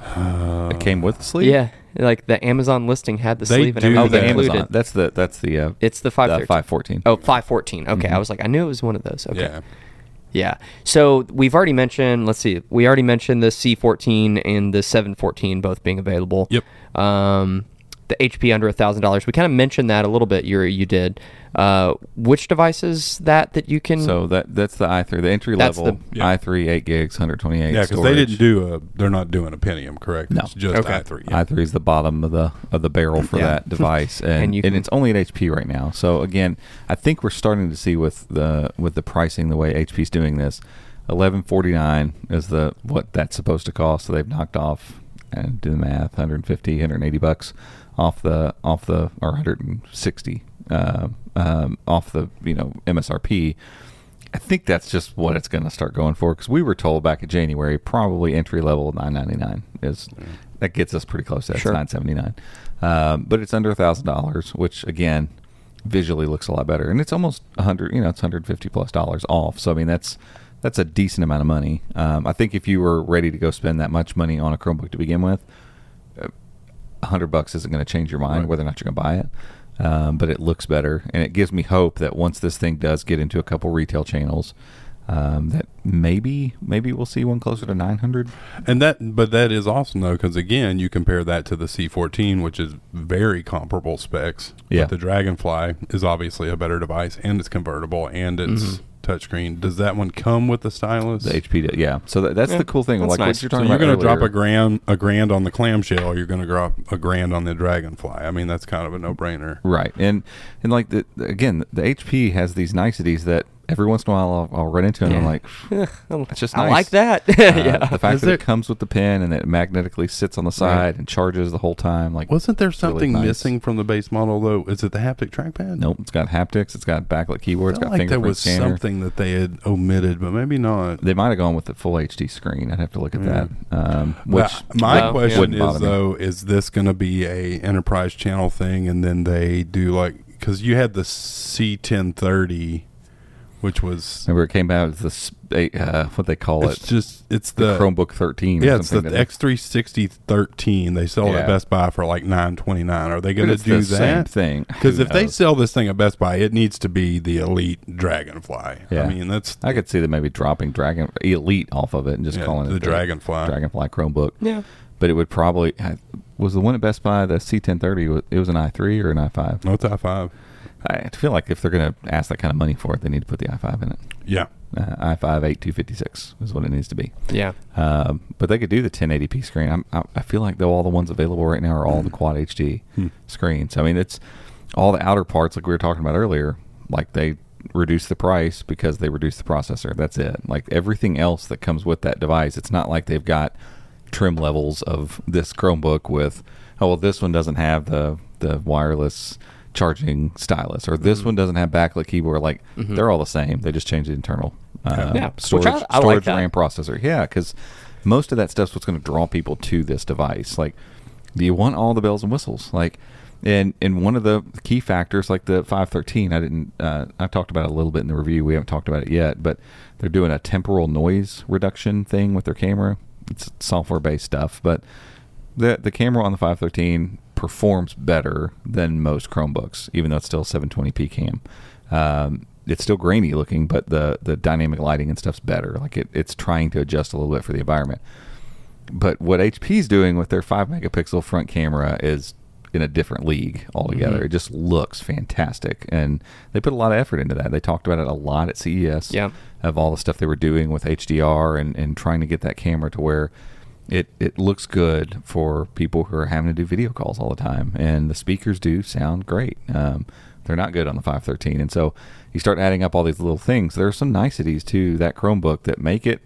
Uh, it came with the sleeve? Yeah. Like the Amazon listing had the they sleeve and everything. Oh, the included. Amazon. That's the, that's the uh, it's the five fourteen. Oh, five fourteen. Okay. Mm-hmm. I was like, I knew it was one of those. Okay. Yeah. Yeah. So we've already mentioned, let's see, we already mentioned the C fourteen and the seven fourteen both being available. Yep. Um, the H P under a thousand dollars. We kind of mentioned that a little bit, Yuri, you did. Uh, which device is that that you can... So that that's the i three, the entry-level the, yeah. i three, eight gigs, one twenty-eight Yeah, because they didn't do a... They're not doing a Pentium, correct? No. It's just okay. i three. Yeah. i three is the bottom of the of the barrel for yeah. that device. And, and, you can, and it's only at H P right now. So, again, I think we're starting to see with the with the pricing, the way H P's doing this, eleven forty-nine is the what that's supposed to cost. So they've knocked off, and do the math, one fifty, one eighty bucks off the off the or one sixty uh, um, off the you know M S R P. I think that's just what it's going to start going for because we were told back in January probably entry level nine ninety-nine is that gets us pretty close to that. Sure. It's nine seventy-nine, um, but it's under a thousand dollars, which again visually looks a lot better, and it's almost a hundred you know it's one fifty plus dollars off. So I mean that's that's a decent amount of money. Um, I think if you were ready to go spend that much money on a Chromebook to begin with. a hundred bucks isn't going to change your mind right. whether or not you're going to buy it, um, but it looks better, and it gives me hope that once this thing does get into a couple retail channels, um, that maybe maybe we'll see one closer to nine hundred. And that, but that is awesome though, because again, you compare that to the C fourteen, which is very comparable specs. Yeah, but the Dragonfly is obviously a better device, and it's convertible, and it's. Mm-hmm. Touchscreen. Does that one come with the stylus? The H P did, yeah. So that, that's yeah, the cool thing. That's like nice. What you're talking so about. You're going to drop a grand, a grand on the clamshell. You're going to drop a grand on the Dragonfly. I mean, that's kind of a no-brainer, right? And and like the, again, the H P has these niceties that every once in a while I'll, I'll run into, and yeah. I'm like, it's just nice. I like that. uh, yeah. The fact Is that there... it comes with the pen and it magnetically sits on the side yeah. and charges the whole time. Like, wasn't there something really nice. missing from the base model though? Is it the haptic trackpad? Nope, it's got haptics. It's got backlit keyboard. It's got like fingerprint there was scanner. Something that they had omitted, but maybe not. They might have gone with the full H D screen. I'd have to look at yeah. that. Um, which well, my well, question yeah. is though, me. is this going to be a enterprise channel thing? And then they do like because you had the C ten thirty. Which was... Remember, it came out as the, uh, what they call it's it. It's just... It's the... the Chromebook thirteen. Yeah, it's the X three sixty thirteen. They sell yeah. it at Best Buy for like nine twenty-nine. Are they going to do the that? Same thing. Because if knows? they sell this thing at Best Buy, it needs to be the Elite Dragonfly. Yeah. I mean, that's... I could see them maybe dropping Dragon Elite off of it and just yeah, calling the it... the Dragonfly. Dragonfly Chromebook. Yeah. But it would probably... Was the one at Best Buy, the C ten thirty, it was an i three or an i five? No, it's i five. I feel like if they're going to ask that kind of money for it, they need to put the i five in it. Yeah. uh, i five eight two fifty-six is what it needs to be. Yeah. Um, but they could do the ten eighty p screen. I'm, I, I feel like though all the ones available right now are all mm. the quad H D mm. screens. I mean, it's all the outer parts like we were talking about earlier. Like they reduce the price because they reduce the processor. That's it. Like everything else that comes with that device, it's not like they've got trim levels of this Chromebook with, oh, well, this one doesn't have the, the wireless charging stylus, or this mm-hmm. one doesn't have backlit keyboard. Like mm-hmm. they're all the same. They just change the internal uh, yeah. storage, I, I storage like RAM processor. Yeah, because most of that stuff's what's going to draw people to this device. Like, do you want all the bells and whistles? Like, and and one of the key factors, like the five thirteen, I didn't. Uh, I talked about it a little bit in the review. We haven't talked about it yet, but they're doing a temporal noise reduction thing with their camera. It's software based stuff, but the the camera on the five thirteen performs better than most Chromebooks, even though it's still seven twenty p cam. Um, it's still grainy looking, but the the dynamic lighting and stuff's better. Like it, it's trying to adjust a little bit for the environment. But what H P's doing with their five megapixel front camera is in a different league altogether. Mm-hmm. It just looks fantastic, and they put a lot of effort into that. They talked about it a lot at C E S yeah. of all the stuff they were doing with H D R and and trying to get that camera to where It it looks good for people who are having to do video calls all the time, and the speakers do sound great. Um, they're not good on the five thirteen, and so you start adding up all these little things. There are some niceties to that Chromebook that make it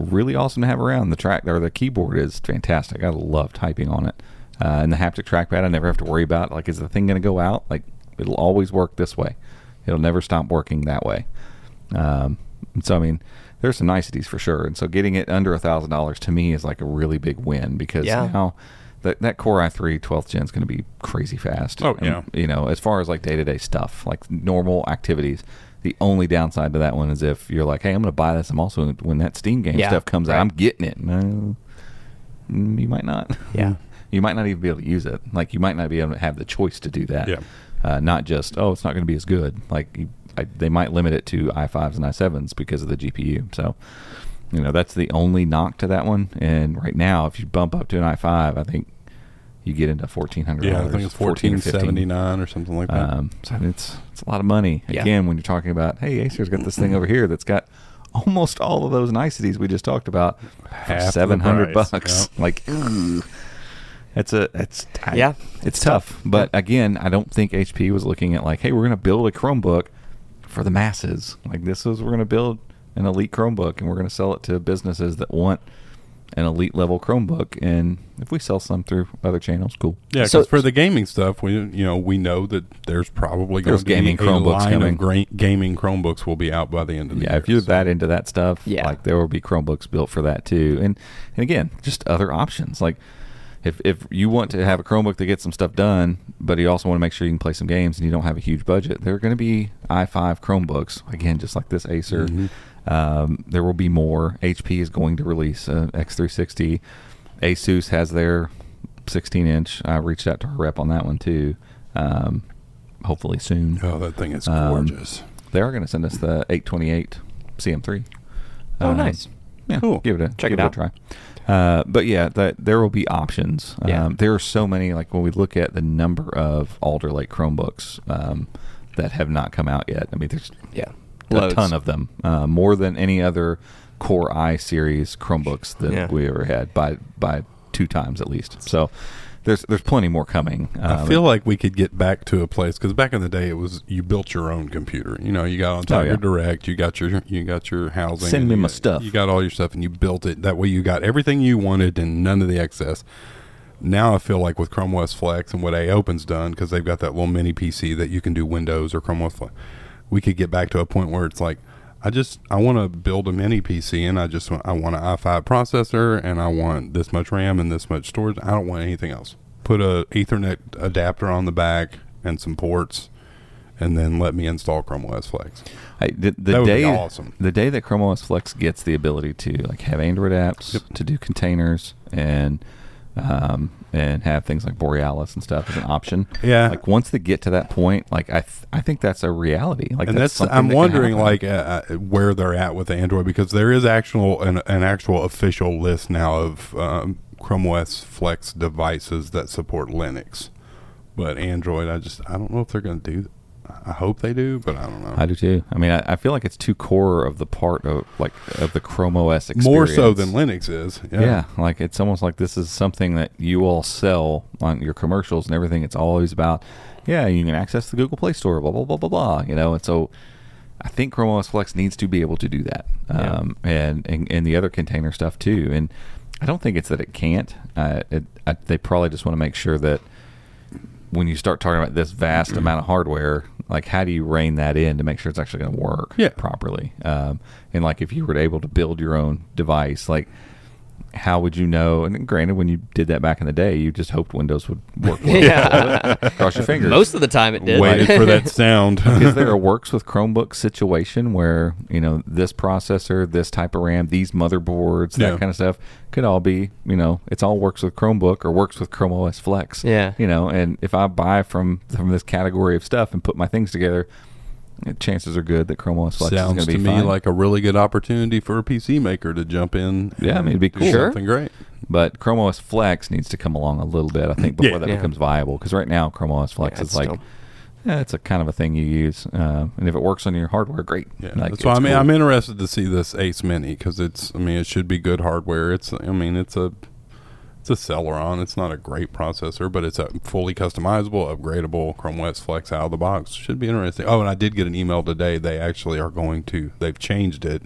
really awesome to have around. The track or the keyboard is fantastic. I love typing on it, uh, and the haptic trackpad I never have to worry about. Like, is the thing going to go out? Like, it'll always work this way. It'll never stop working that way. Um, so I mean. There's some niceties for sure. And so getting it under one thousand dollars to me is like a really big win, because yeah. now that, that Core i three twelfth gen is going to be crazy fast. Oh, yeah. And, you know, as far as like day-to-day stuff, like normal activities, the only downside to that one is if you're like, hey, I'm going to buy this. I'm also, when that Steam game yeah, stuff comes right. out, I'm getting it. No, you might not. Yeah. You might not even be able to use it. Like, you might not be able to have the choice to do that. Yeah. Uh, not just, oh, it's not going to be as good. Like, you I, they might limit it to i fives and i sevens because of the G P U. So, you know, that's the only knock to that one. And right now, if you bump up to an i five, I think you get into fourteen hundred dollars. Yeah, I think it's fourteen seventy-nine or something like that. Um, so it's it's a lot of money. Again, yeah. when you're talking about, hey, Acer's got this thing over here that's got almost all of those niceties we just talked about for seven hundred bucks. Yep. Like, ooh. It's a it's I, yeah, it's tough. tough. But yeah. again, I don't think H P was looking at like, hey, we're going to build a Chromebook for the masses. Like, this is, we're going to build an elite Chromebook, and we're going to sell it to businesses that want an elite level Chromebook. And if we sell some through other channels, cool. Yeah, because so, for the gaming stuff, we you know we know that there's probably going to be gaming Chromebooks coming. Gra- gaming Chromebooks will be out by the end of the yeah, year. Yeah, if you're so. that into that stuff, yeah. like there will be Chromebooks built for that too. And and again, just other options. Like, if if you want to have a Chromebook that gets some stuff done, but you also want to make sure you can play some games and you don't have a huge budget, there are going to be i five Chromebooks, again, just like this Acer. Mm-hmm. Um, there will be more. H P is going to release an X three sixty. Asus has their sixteen inch. I reached out to our rep on that one too. Um, hopefully soon. Oh, that thing is gorgeous. Um, they are going to send us the eight twenty-eight C M three. Oh, um, nice. Yeah, cool. Give it a, Check give it out. It a try. Uh, but yeah, that there will be options. Yeah. Um, there are so many, like when we look at the number of Alder Lake Chromebooks um, that have not come out yet. I mean, there's yeah. a Loads. ton of them, uh, more than any other Core I series Chromebooks that yeah. we ever had by by two times at least. So there's there's plenty more coming. Um, I feel like we could get back to a place, because back in the day it was you built your own computer. You know, you got on top of your direct, you got your you got your housing. Send me my stuff. You got all your stuff and you built it. That way you got everything you wanted and none of the excess. Now I feel like with Chrome O S Flex and what AOpen's done, because they've got that little mini P C that you can do Windows or Chrome O S Flex, we could get back to a point where it's like, I just I want to build a mini P C, and I just want, I want an i five processor, and I want this much RAM and this much storage. I don't want anything else. Put a Ethernet adapter on the back and some ports, and then let me install Chrome O S Flex. I, the, the that would day, be awesome. The day that Chrome O S Flex gets the ability to like have Android apps yep. to do containers and um, and have things like Borealis and stuff as an option. Yeah. Like once they get to that point, like I, th- I think that's a reality. Like, and that's, that's I'm that wondering like uh, where they're at with Android, because there is actual an, an actual official list now of um, Chrome O S Flex devices that support Linux, but Android, I just I don't know if they're going to do. I hope they do, but I don't know. I do too. I mean, I, I feel like it's too core of the part of like of the Chrome O S experience. More so than Linux is. Yeah. yeah, like it's almost like this is something that you all sell on your commercials and everything. It's always about, yeah, you can access the Google Play Store, blah, blah, blah, blah, blah, you know. And so I think Chrome O S Flex needs to be able to do that, yeah. um, and, and, and the other container stuff too. And I don't think it's that it can't. Uh, it, I, they probably just want to make sure that when you start talking about this vast amount of hardware, like how do you rein that in to make sure it's actually going to work yeah. properly? Um, and like if you were able to build your own device, like how would you know? And granted, when you did that back in the day, you just hoped Windows would work well. yeah. Cross your fingers. Most of the time it did. Waited for that sound. Is there a works with Chromebook situation where, you know, this processor, this type of RAM, these motherboards, that yeah. kind of stuff could all be, you know, it's all works with Chromebook or works with Chrome O S Flex. Yeah. You know, and if I buy from, from this category of stuff and put my things together, chances are good that Chrome O S Flex sounds is going to be fine. Sounds to me like a really good opportunity for a P C maker to jump in. Yeah, I mean, it'd be cool. Sure. Something great. But Chrome O S Flex needs to come along a little bit, I think, before yeah, that yeah. becomes viable. Because right now, Chrome O S Flex yeah, is like, still, yeah, it's a kind of a thing you use. Uh, and if it works on your hardware, great. Yeah, like, that's why I mean, cool. I'm interested to see this Ace Mini because it's, I mean, it should be good hardware. It's, I mean, it's a, it's a Celeron. It's not a great processor, but it's a fully customizable, upgradable Chrome O S Flex out of the box. Should be interesting. Oh, and I did get an email today. They actually are going to, they've changed it.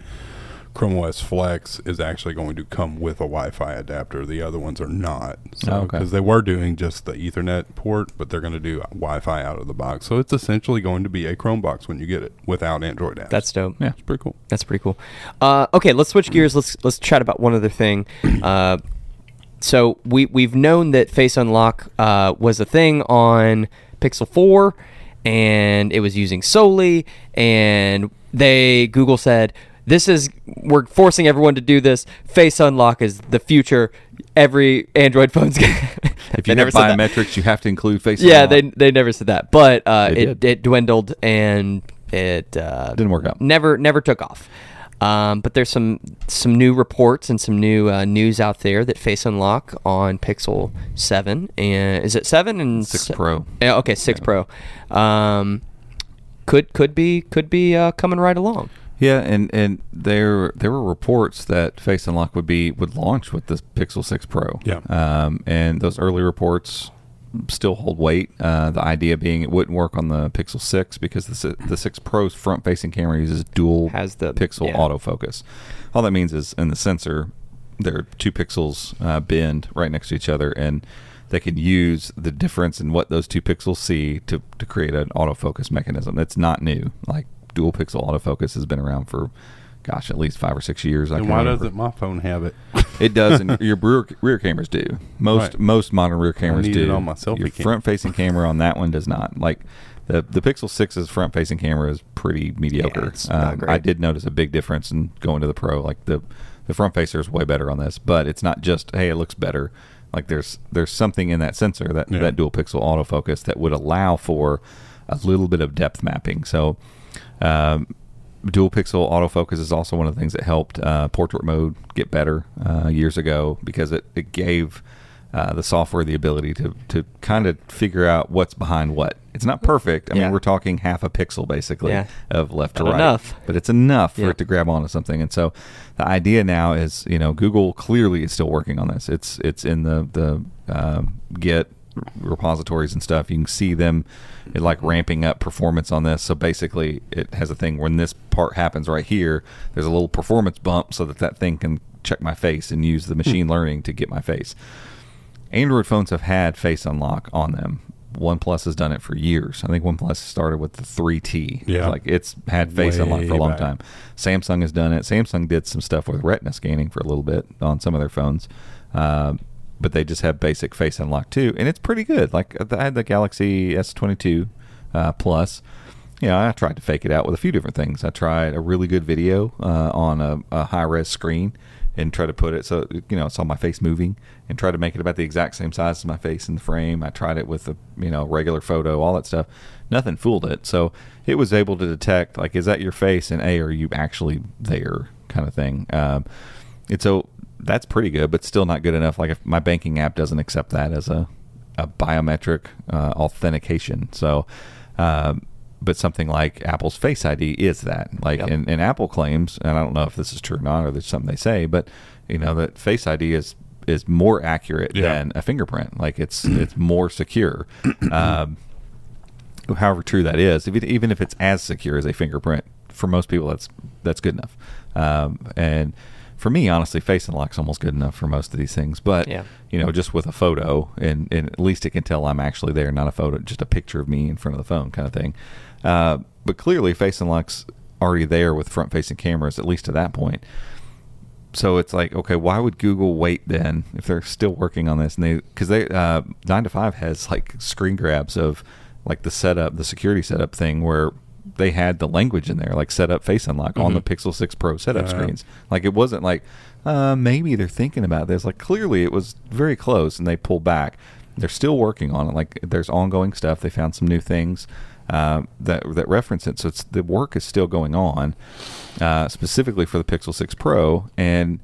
Chrome O S Flex is actually going to come with a Wi-Fi adapter. The other ones are not. So, oh, okay. Because they were doing just the Ethernet port, but they're going to do Wi-Fi out of the box. So it's essentially going to be a Chromebox when you get it without Android apps. That's dope. Yeah, it's pretty cool. That's pretty cool. Uh, okay, let's switch gears. Let's let's chat about one other thing. Uh, So we, we've known that Face Unlock uh, was a thing on Pixel four, and it was using solely, and they Google said, this is, we're forcing everyone to do this. Face Unlock is the future. Every Android phone's going to... If you have biometrics, you have to include Face Unlock. Yeah, they they never said that, but uh, it, it, it dwindled, and it... Uh, didn't work out. Never, never took off. Um, but there's some some new reports and some new uh, news out there that Face Unlock on Pixel seven and is it seven and six se- Pro? Yeah, okay, six yeah. Pro um, could could be could be uh, coming right along. Yeah, and, and there there were reports that Face Unlock would be would launch with the Pixel six Pro. Yeah, um, and those early reports still hold weight. Uh, the idea being it wouldn't work on the Pixel six because the the six Pro's front-facing camera uses dual Has the, pixel yeah. autofocus. All that means is in the sensor, there are two pixels uh, bend right next to each other, and they can use the difference in what those two pixels see to, to create an autofocus mechanism. That's not new. Like, dual pixel autofocus has been around for, gosh, at least five or six years. I and why remember. Doesn't my phone have it? It does, and your rear, rear cameras do. Most right. most modern rear cameras I need do. It on my selfie your front-facing camera. camera on that one does not. Like the the Pixel six's front-facing camera is pretty mediocre. Yeah, it's um, not great. I did notice a big difference in going to the Pro. Like the the front facer is way better on this, but it's not just hey it looks better. Like there's there's something in that sensor that yeah. that dual pixel autofocus that would allow for a little bit of depth mapping. So. Um, Dual pixel autofocus is also one of the things that helped uh, portrait mode get better uh, years ago because it, it gave uh, the software the ability to, to kind of figure out what's behind what. It's not perfect. I yeah. mean, we're talking half a pixel basically yeah. of left not to right. Enough. But it's enough for yeah. it to grab onto something. And so the idea now is, you know, Google clearly is still working on this. It's it's in the, the uh, Git repositories and stuff. You can see them it like ramping up performance on this. So basically it has a thing when this part happens right here, there's a little performance bump so that that thing can check my face and use the machine learning to get my face. Android phones have had Face Unlock on them. OnePlus has done it for years. I think OnePlus started with the three T. Yeah. It's like it's had Face Way Unlock for a long back. time. Samsung has done it. Samsung did some stuff with retina scanning for a little bit on some of their phones. Um, uh, But they just have basic Face Unlock too, and it's pretty good. Like I had the Galaxy S twenty-two uh, Plus. You know, I tried to fake it out with a few different things. I tried a really good video uh, on a, a high-res screen and tried to put it so you know I saw my face moving, and tried to make it about the exact same size as my face in the frame. I tried it with a you know regular photo, all that stuff. Nothing fooled it, so it was able to detect like is that your face, and a are you actually there kind of thing. Um, and so. That's pretty good, but still not good enough. Like if my banking app doesn't accept that as a, a biometric uh, authentication. So um, But something like Apple's Face I D is that. Like, yep. and, and Apple claims, and I don't know if this is true or not, or there's something they say, but you know that Face I D is is more accurate yeah. than a fingerprint. Like, it's it's more secure. Um, however true that is, if it, even if it's as secure as a fingerprint, for most people that's that's good enough. Um, and for me, honestly, face unlock's almost good enough for most of these things. But yeah. you know, just with a photo, and, and at least it can tell I'm actually there, not a photo, just a picture of me in front of the phone, kind of thing. Uh, but clearly, face unlock's already there with front-facing cameras, at least to that point. So it's like, okay, why would Google wait then if they're still working on this? And they, because they, uh, nine to five has like screen grabs of like the setup, the security setup thing, where they had the language in there, like set up face unlock mm-hmm. on the Pixel six Pro setup uh, screens. Like, it wasn't like, uh, maybe they're thinking about this. Like, clearly it was very close, and they pulled back. They're still working on it. Like, there's ongoing stuff. They found some new things uh, that that reference it. So it's, the work is still going on, uh, specifically for the Pixel six Pro. And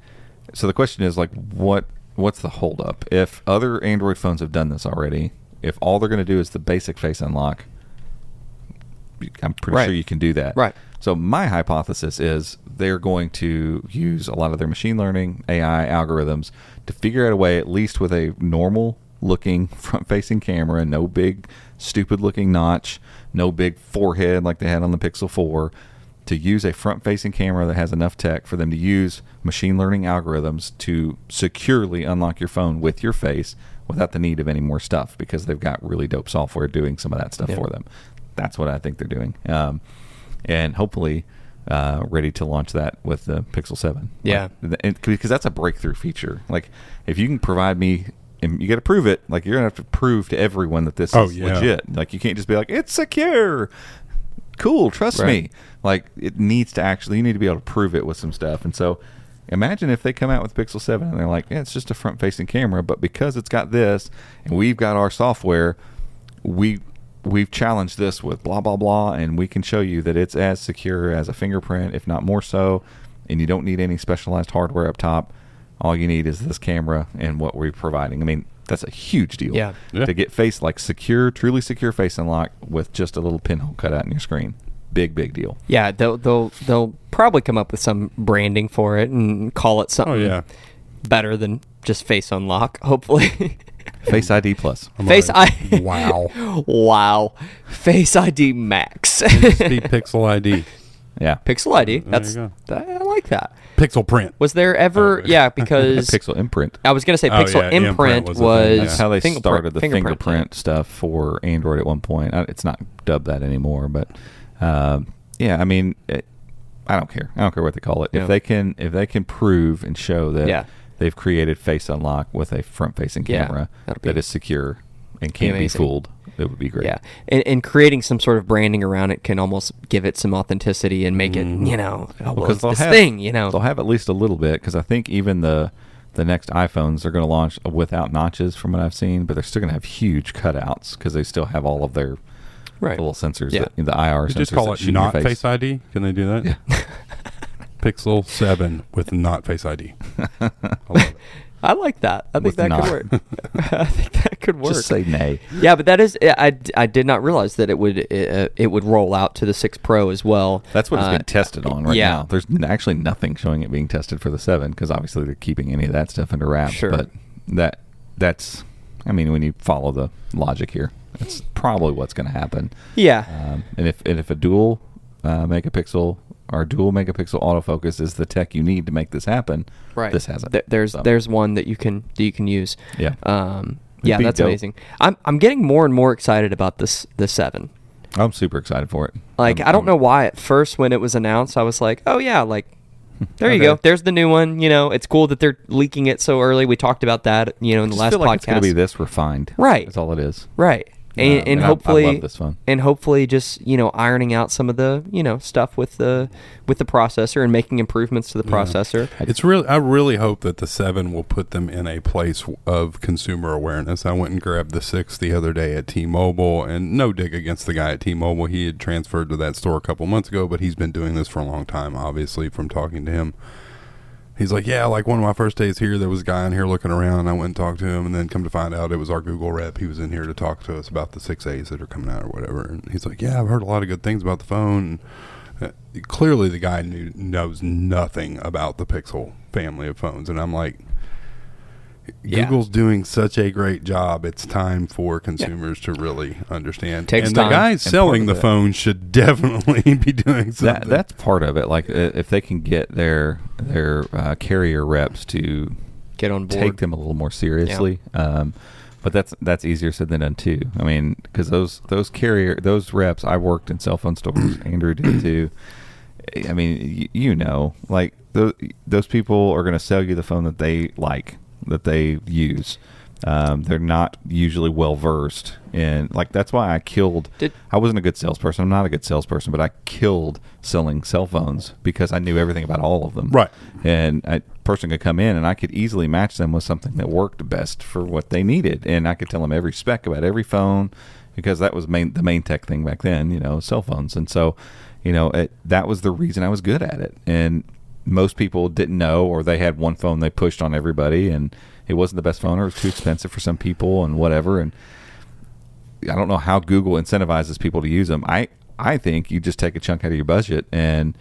so the question is, like, what what's the holdup? If other Android phones have done this already, if all they're going to do is the basic face unlock, I'm pretty right. sure you can do that. Right. So my hypothesis is they're going to use a lot of their machine learning, A I algorithms to figure out a way, at least with a normal-looking front-facing camera, no big stupid-looking notch, no big forehead like they had on the Pixel four, to use a front-facing camera that has enough tech for them to use machine learning algorithms to securely unlock your phone with your face without the need of any more stuff, because they've got really dope software doing some of that stuff yep. for them. That's what I think they're doing. Um, and hopefully uh, ready to launch that with the Pixel seven. Yeah. Like, because that's a breakthrough feature. Like, if you can provide me, and you got to prove it, like, you're going to have to prove to everyone that this oh, is yeah. legit. Like, you can't just be like, it's secure. Cool. Trust right. me. Like, it needs to actually, you need to be able to prove it with some stuff. And so imagine if they come out with Pixel seven and they're like, yeah, it's just a front-facing camera, but because it's got this and we've got our software, we... we've challenged this with blah, blah, blah, and we can show you that it's as secure as a fingerprint, if not more so, and you don't need any specialized hardware up top. All you need is this camera and what we're providing. I mean, that's a huge deal. Yeah. Yeah. To get face, like, secure, truly secure face unlock with just a little pinhole cut out in your screen. Big, big deal. Yeah, they'll they'll, they'll probably come up with some branding for it and call it something oh, yeah. better than just face unlock, hopefully. Face I D Plus. I'm Face I D. Wow. Wow. Face I D Max. The Pixel I D. Yeah. Pixel I D. That's. That, I like that. Pixel Print. Was there ever? Oh, yeah, because Pixel Imprint. I was going to say Pixel oh, yeah, Imprint, imprint was, was yeah. that's how they started the fingerprint, fingerprint stuff for Android at one point. It's not dubbed that anymore, but um, yeah, I mean, it, I don't care. I don't care what they call it. Yeah. If they can, if they can prove and show that. Yeah. They've created Face Unlock with a front-facing camera yeah, that is secure and can't amazing. be fooled. It would be great. Yeah, and, and creating some sort of branding around it can almost give it some authenticity and make mm. it, you know, oh, well, it's this have, thing, you know. They'll have at least a little bit, because I think even the the next iPhones are going to launch without notches from what I've seen, but they're still going to have huge cutouts because they still have all of their right. little sensors, yeah. that, the I R you sensors. Just call it not face. Face I D. Can they do that? Yeah. Pixel seven with not Face I D. I love it. I like that. I think with that not. could work. I think that could work. Just say nay. Yeah, but that is. I, I did not realize that it would it, it would roll out to the six Pro as well. That's what it's uh, been tested on right yeah. now. There's actually nothing showing it being tested for the seven, because obviously they're keeping any of that stuff under wraps. Sure. But that that's. I mean, when you follow the logic here, that's probably what's going to happen. Yeah. Um, and if and if a dual uh, megapixel. Our dual megapixel autofocus is the tech you need to make this happen. Right. This hasn't. Th- there's so. there's one that you can that you can use. Yeah. Um, yeah, that's dope. Amazing. I'm I'm getting more and more excited about this the seven. I'm super excited for it. Like, I'm, I don't I'm, know why at first when it was announced I was like, oh yeah, like there okay. you go. There's the new one. You know, it's cool that they're leaking it so early. We talked about that. You know, in I the last feel like podcast. It's gonna be this refined. Right. That's all it is. Right. And, yeah, and, and hopefully, I love this one. And hopefully, just you know, ironing out some of the you know stuff with the with the processor and making improvements to the yeah. processor. It's really, I really hope that the seven will put them in a place of consumer awareness. I went and grabbed the six the other day at T-Mobile, and no dig against the guy at T-Mobile. He had transferred to that store a couple months ago, but he's been doing this for a long time. Obviously, from talking to him, he's like, yeah, like one of my first days here, there was a guy in here looking around, and I went and talked to him, and then come to find out it was our Google rep. He was in here to talk to us about the six A's that are coming out or whatever. And he's like, yeah, I've heard a lot of good things about the phone. And clearly the guy knew, knows nothing about the Pixel family of phones. And I'm like, yeah. Google's doing such a great job. It's time for consumers yeah. to really understand. Takes and the guy selling the phone should definitely be doing something. That, that's part of it. Like if they can get their their uh, carrier reps to get on board, take them a little more seriously. Yeah. Um, but that's that's easier said than done too. I mean, because those those carrier those reps, I worked in cell phone stores. Andrew did too. I mean, you, you know, like those those people are going to sell you the phone that they like. That they use. Um, they're not usually well versed in, like, that's why I killed Did, I wasn't a good salesperson. I'm not a good salesperson, but I killed selling cell phones because I knew everything about all of them. Right. And a person could come in and I could easily match them with something that worked best for what they needed. And I could tell them every spec about every phone because that was main, the main tech thing back then, you know, cell phones. And so, you know, it, that was the reason I was good at it. And most people didn't know, or they had one phone they pushed on everybody, and it wasn't the best phone, or it was too expensive for some people, and whatever. And I don't know how Google incentivizes people to use them. I, I think you just take a chunk out of your budget, and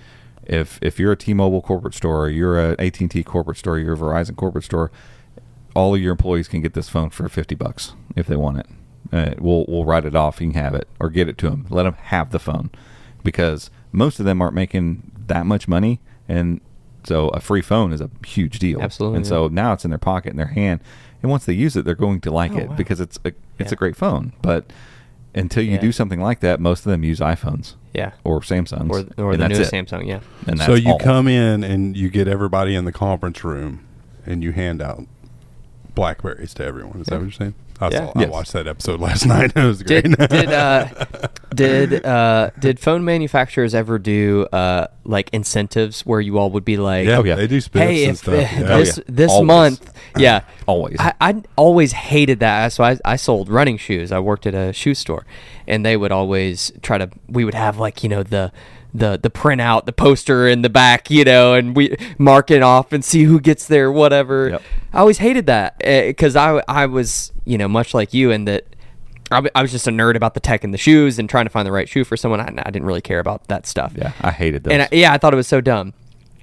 if if you're a T-Mobile corporate store, or you're a A T and T corporate store, you're a Verizon corporate store, all of your employees can get this phone for fifty bucks if they want it. Uh, we'll we'll write it off. You can have it, or get it to them. Let them have the phone, because most of them aren't making that much money, and so a free phone is a huge deal. Absolutely. And yeah. so now it's in their pocket, in their hand. And once they use it, they're going to like oh, it wow. because it's a, it's yeah. a great phone. But until you yeah. do something like that, most of them use iPhones. Yeah. Or Samsungs. Or, or the newest Samsung, yeah. And that's so you all. Come in and you get everybody in the conference room and you hand out Blackberries to everyone. Is yeah. that what you're saying? I, yeah. saw, yes. I watched that episode last night. It was great. Did did, uh, did, uh, did phone manufacturers ever do uh, like incentives where you all would be like, yeah, oh, yeah. they do spiffs hey, and if, stuff. Uh, yeah. This, oh, yeah. this month, yeah, always. I, I always hated that. So I, I sold running shoes. I worked at a shoe store, and they would always try to. We would have like you know the. the the printout, the poster in the back, you know, and we mark it off and see who gets there, whatever. Yep. I always hated that because uh, I, I was, you know, much like you in that I, I was just a nerd about the tech and the shoes and trying to find the right shoe for someone. I, I didn't really care about that stuff. Yeah, I hated those. And I, yeah, I thought it was so dumb.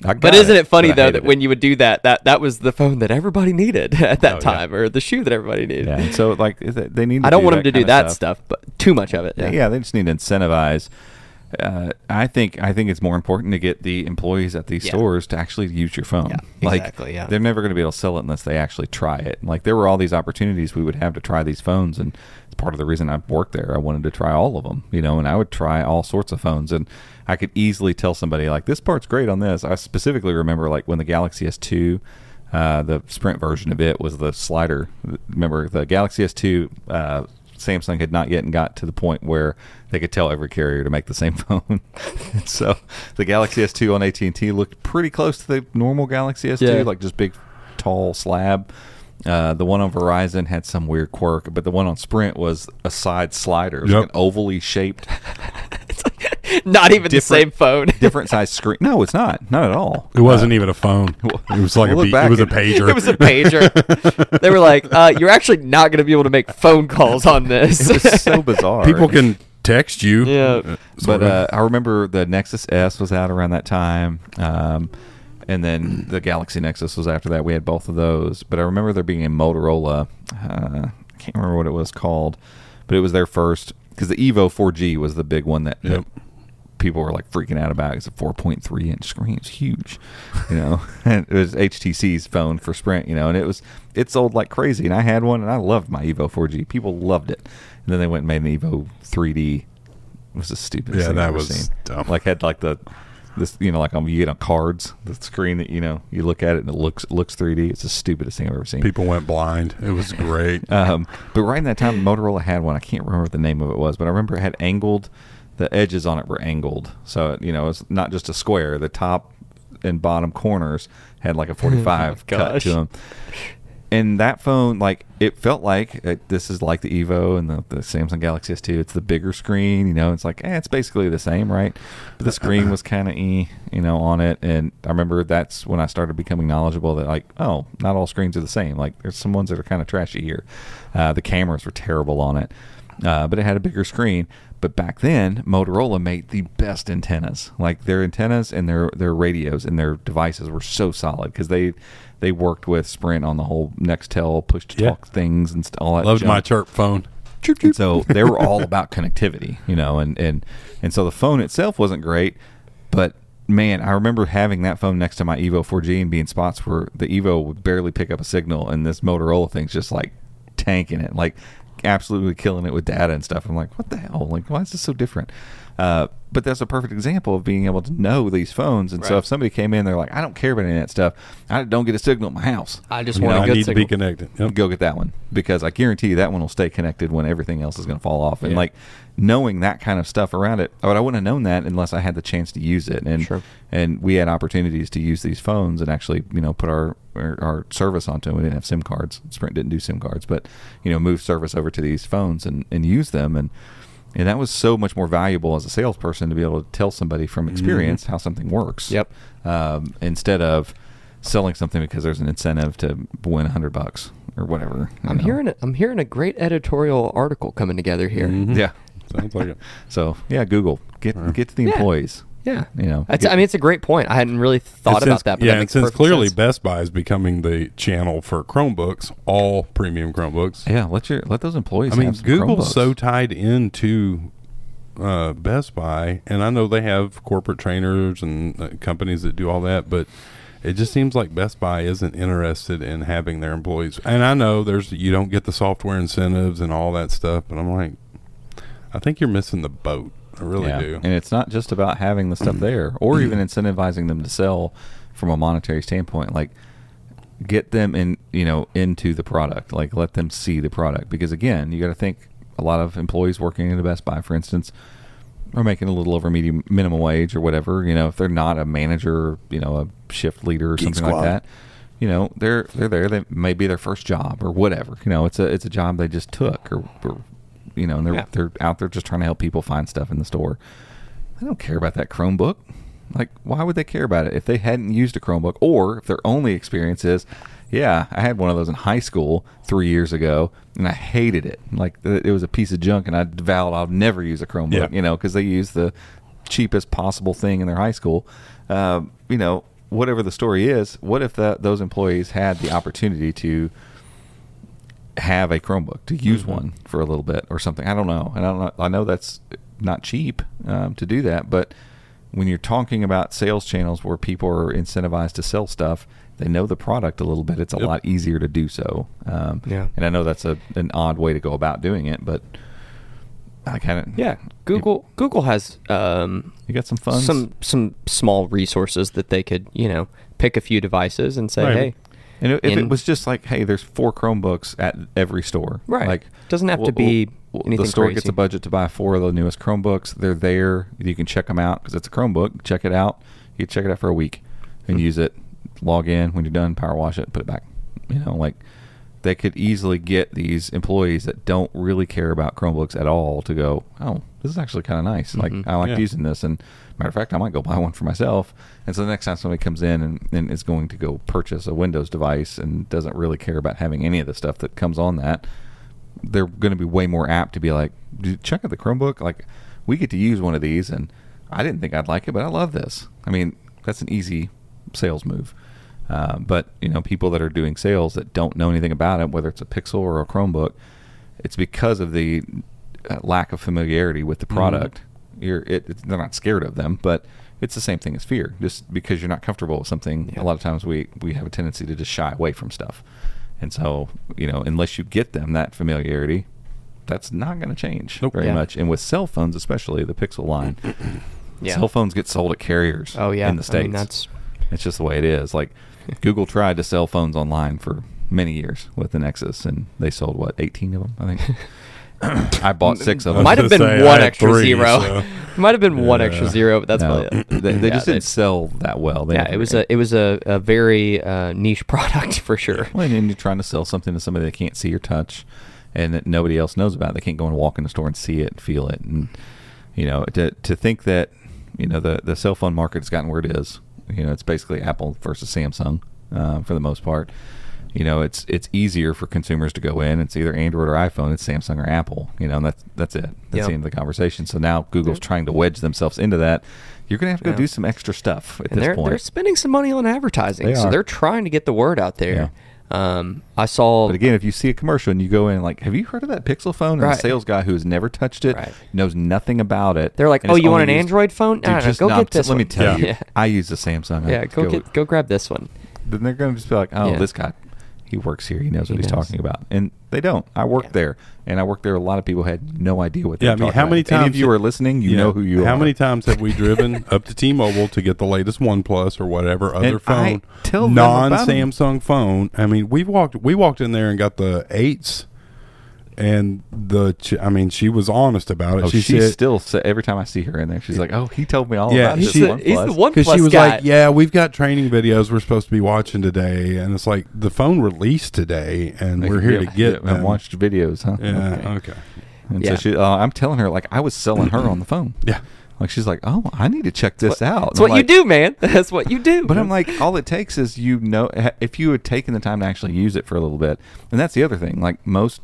But isn't it, it funny, though, that it. when you would do that, that, that was the phone that everybody needed at that oh, time yeah. or the shoe that everybody needed. Yeah. And so, like, they need to I don't do want them to do that stuff. stuff, but too much of it. Yeah, yeah. yeah they just need to incentivize. Uh, I think I think it's more important to get the employees at these yeah. stores to actually use your phone. Yeah, like, exactly, yeah. They're never going to be able to sell it unless they actually try it. Like there were all these opportunities we would have to try these phones, and it's part of the reason I worked there. I wanted to try all of them, you know, and I would try all sorts of phones, and I could easily tell somebody like this part's great on this. I specifically remember like when the Galaxy S two, uh, the Sprint version of it was the slider. Remember the Galaxy S two. Uh, Samsung had not yet got to the point where they could tell every carrier to make the same phone. And so the Galaxy S two on A T and T looked pretty close to the normal Galaxy S two, yeah. like just big, tall slab. Uh, the one on Verizon had some weird quirk, but the one on Sprint was a side slider. It was yep. like an ovally shaped. It's like not even the same phone. Different size screen. No, it's not. Not at all. It wasn't uh, even a phone. It was like we'll a be- it was a pager. It was a pager. They were like, uh, you're actually not going to be able to make phone calls on this. It was so bizarre. People can text you. Yeah. But uh, I remember the Nexus S was out around that time. Um And then the Galaxy Nexus was after that. We had both of those. But I remember there being a Motorola. Uh, I can't remember what it was called. But it was their first. Because the Evo four G was the big one that, yep. that people were like freaking out about. It's a four point three inch screen. It's huge. You know? And it was H T C's phone for Sprint. You know, and it was it sold like crazy. And I had one, and I loved my Evo four G. People loved it. And then they went and made an Evo three D. It was the stupidest yeah, thing I've ever seen. Yeah, that was dumb. Like, had like the... This, you know, like um, you get on cards, the screen that, you know, you look at it and it looks looks three D. It's the stupidest thing I've ever seen. People went blind. It was great. um, but right in that time, Motorola had one. I can't remember what the name of it was, but I remember it had angled. The edges on it were angled. So, you know, it's not just a square. The top and bottom corners had like a forty-five oh cut to them. And that phone, like, it felt like it, this is like the Evo and the, the Samsung Galaxy S two. It's the bigger screen, you know. It's like, eh, it's basically the same, right? But the screen was kind of eh, you know, on it. And I remember that's when I started becoming knowledgeable that, like, oh, not all screens are the same. Like, there's some ones that are kind of trashy here. Uh, the cameras were terrible on it. Uh, but it had a bigger screen. But back then, Motorola made the best antennas. Like, their antennas and their, their radios and their devices were so solid because they... They worked with Sprint on the whole Nextel push-to-talk yeah. things and all that. Loved junk. My chirp phone. Chirp, chirp. And so they were all about connectivity, you know, and, and and so the phone itself wasn't great, but man, I remember having that phone next to my Evo four G and being spots where the Evo would barely pick up a signal, and this Motorola thing's just like tanking it, like absolutely killing it with data and stuff. I'm like, what the hell? Like, why is this so different? Uh, but that's a perfect example of being able to know these phones. And right. so if somebody came in, they're like, I don't care about any of that stuff. I don't get a signal at my house. I just want to signal. Be connected. Yep. Go get that one, because I guarantee you that one will stay connected when everything else is going to fall off. And yeah. like knowing that kind of stuff around it, but I wouldn't have known that unless I had the chance to use it. And sure. and we had opportunities to use these phones and actually, you know, put our, our our service onto them. We didn't have SIM cards. Sprint didn't do SIM cards, but you know, move service over to these phones and and use them. And And that was so much more valuable as a salesperson to be able to tell somebody from experience mm-hmm. how something works. Yep. Um, instead of selling something because there's an incentive to win a hundred bucks or whatever. I'm know. hearing a, I'm hearing a great editorial article coming together here. Mm-hmm. Yeah. Sounds like it. So yeah, Google get right. get to the employees. Yeah. yeah. You know, it's, get, I mean, it's a great point. I hadn't really thought about since, that. But yeah. That makes and since clearly sense. Best Buy is becoming the channel for Chromebooks, all premium Chromebooks. Yeah. Let your let those employees. I mean, have some Google's Chromebooks. So tied into uh, Best Buy, and I know they have corporate trainers and uh, companies that do all that, but it just seems like Best Buy isn't interested in having their employees. And I know there's you don't get the software incentives and all that stuff, but I'm like, I think you're missing the boat. I really yeah. do. And it's not just about having the stuff there or even incentivizing them to sell from a monetary standpoint. Like, get them in, you know, into the product. Like, let them see the product. Because, again, you got to think a lot of employees working in the Best Buy, for instance, are making a little over medium, minimum wage or whatever. You know, if they're not a manager, you know, a shift leader or Geek something squad. Like that, you know, they're they're there. They may be their first job or whatever. You know, it's a, it's a job they just took or, or you know, and they're yeah. they're out there just trying to help people find stuff in the store. I don't care about that Chromebook. Like, why would they care about it if they hadn't used a Chromebook, or if their only experience is, yeah, I had one of those in high school three years ago, and I hated it. Like, it was a piece of junk, and I vowed I'll never use a Chromebook. Yeah. You know, because they use the cheapest possible thing in their high school. Uh, you know, whatever the story is, what if that those employees had the opportunity to have a Chromebook, to use mm-hmm. one for a little bit or something? I don't know. And I don't know, I know that's not cheap um, to do that, but when you're talking about sales channels where people are incentivized to sell stuff, they know the product a little bit. It's a yep. lot easier to do so. Um, yeah. And I know that's a, an odd way to go about doing it, but I kind of yeah. Google you, Google has um, you got some funds? some some small resources that they could, you know, pick a few devices and say, right. hey. And if In, it was just like, hey, there's four Chromebooks at every store. Right. Like, doesn't have well, to be well, anything The store crazy. Gets a budget to buy four of the newest Chromebooks. They're there. You can check them out because it's a Chromebook. Check it out. You can check it out for a week and mm-hmm. use it. Log in. When you're done, power wash it, put it back. You know, like, they could easily get these employees that don't really care about Chromebooks at all to go, oh, this is actually kind of nice. Mm-hmm. Like, I like yeah. using this. And matter of fact, I might go buy one for myself. And so the next time somebody comes in and, and is going to go purchase a Windows device and doesn't really care about having any of the stuff that comes on that, they're going to be way more apt to be like, check out the Chromebook. Like, we get to use one of these, and I didn't think I'd like it, but I love this. I mean, that's an easy sales move. Uh, but, you know, people that are doing sales that don't know anything about it, whether it's a Pixel or a Chromebook, it's because of the uh, lack of familiarity with the product. Mm-hmm. You're, it, it, they're not scared of them, but it's the same thing as fear. Just because you're not comfortable with something, yeah. a lot of times we, we have a tendency to just shy away from stuff. And so, you know, unless you get them that familiarity, that's not going to change nope. very yeah. much. And with cell phones, especially the Pixel line, yeah. cell phones get sold at carriers oh, yeah. in the States. I mean, that's... It's just the way it is. Like, Google tried to sell phones online for many years with the Nexus, and they sold, what, eighteen of them, I think? I bought six of them. Might have been one extra zero. It might have been one uh, extra zero, but that's no, probably it. They, they yeah, just didn't sell that well. They yeah, it was, a, it was a, a very uh, niche product for sure. Well, and you're trying to sell something to somebody that can't see or touch and that nobody else knows about. They can't go and walk in the store and see it and feel it. And, you know, to to think that, you know, the, the cell phone market has gotten where it is. You know, it's basically Apple versus Samsung uh, for the most part. You know, it's it's easier for consumers to go in. It's either Android or iPhone. It's Samsung or Apple. You know, and that's, that's it. That's yep. the end of the conversation. So now Google's trying to wedge themselves into that. You're going to have to go yeah. do some extra stuff at and this they're, point. They're spending some money on advertising. They so they're trying to get the word out there. Yeah. Um, I saw... But again, if you see a commercial and you go in like, have you heard of that Pixel phone? Right. And the sales guy who has never touched it, right. knows nothing about it. They're like, oh, you want an used, Android phone? No, no, no, go not, get this let one. Let me tell yeah. you. Yeah. I use the Samsung. Yeah, go, go, get, go grab this one. Then they're going to just be like, oh, yeah. this guy... He works here. He knows he what he's knows. talking about. And they don't. I worked yeah. there. And I worked there. A lot of people had no idea what they yeah, were talking about. Yeah, I mean, how many about. times... Any of you are listening, you yeah, know who you how are. How many times have we driven up to T-Mobile to get the latest OnePlus or whatever other and phone, non-Samsung phone? I mean, we walked we walked in there and got the eights, and the... I mean, she was honest about it. Oh, she she said, still... Every time I see her in there, she's like, oh, he told me all yeah, about this a, OnePlus. He's the OnePlus guy. Because she was guy. like, yeah, we've got training videos we're supposed to be watching today. And it's like, the phone released today, and like, we're here yeah, to get yeah, and watched videos, huh? Yeah, okay. okay. And yeah. so she, uh, I'm telling her, like, I was selling her on the phone. Yeah. Like, she's like, oh, I need to check this what, out. That's what like, you do, man. That's what you do. But I'm like, all it takes is, you know, if you had taken the time to actually use it for a little bit. And that's the other thing. Like, most...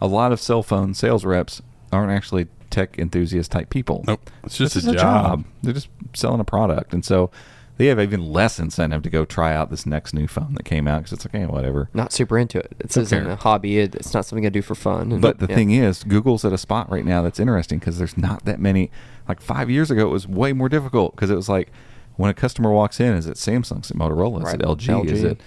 A lot of cell phone sales reps aren't actually tech enthusiast type people. Nope. It's just a job. a job. They're just selling a product. And so they have even less incentive to go try out this next new phone that came out because it's like, hey, whatever. Not super into it. It's isn't a hobby. It, it's not something I do for fun. And, but the yeah. thing is, Google's at a spot right now that's interesting because there's not that many. Like five years ago, it was way more difficult because it was like when a customer walks in, is it Samsung? Is it Motorola? Is right. it L G? L G? Is it...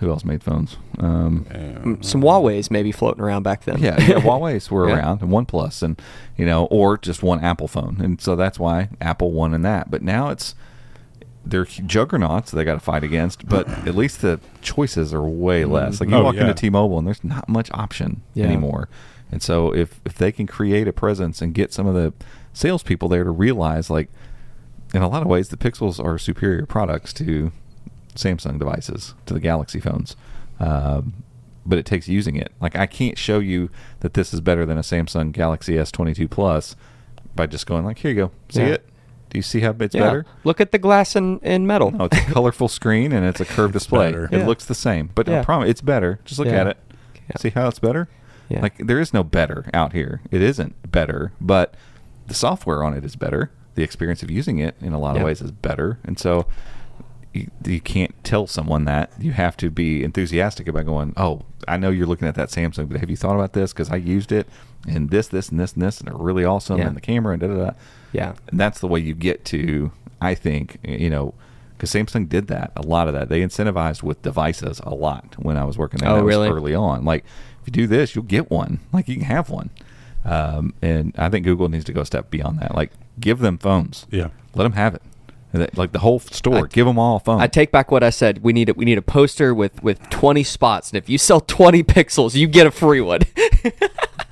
Who else made phones? Um, yeah. Some Huawei's maybe floating around back then. Yeah, yeah Huawei's were yeah. around, and OnePlus, and you know, or just one Apple phone, and so that's why Apple won in that. But now it's they're juggernauts they got to fight against, but at least the choices are way less. Like you oh, walk yeah. into T-Mobile, and there's not much option yeah. anymore. And so if if they can create a presence and get some of the salespeople there to realize, like, in a lot of ways, the Pixels are superior products to Samsung devices, to the Galaxy phones, um, but it takes using it. Like, I can't show you that this is better than a Samsung Galaxy S twenty-two Plus by just going like, here you go, see yeah. it? Do you see how it's yeah. better? Look at the glass and, and metal. No, it's a colorful screen and it's a curved it's display. Better. It yeah. looks the same, but yeah. I promise it's better. Just look yeah. at it. Yeah. See how it's better? Yeah. Like, there is no better out here. It isn't better, but the software on it is better. The experience of using it in a lot yeah. of ways is better, and so... You, you can't tell someone that. You have to be enthusiastic about going, oh, I know you're looking at that Samsung, but have you thought about this? Because I used it, and this, this, and this, and this, and they're really awesome, yeah. and the camera, and da-da-da. Yeah. And that's the way you get to, I think, you know, because Samsung did that, a lot of that. They incentivized with devices a lot when I was working there. Oh, that really? Was early on. Like, if you do this, you'll get one. Like, you can have one. Um, and I think Google needs to go a step beyond that. Like, give them phones. Yeah. Let them have it. Like the whole store, I, give them all a phone. I take back what I said. We need a, we need a poster with, with twenty spots, and if you sell twenty pixels, you get a free one.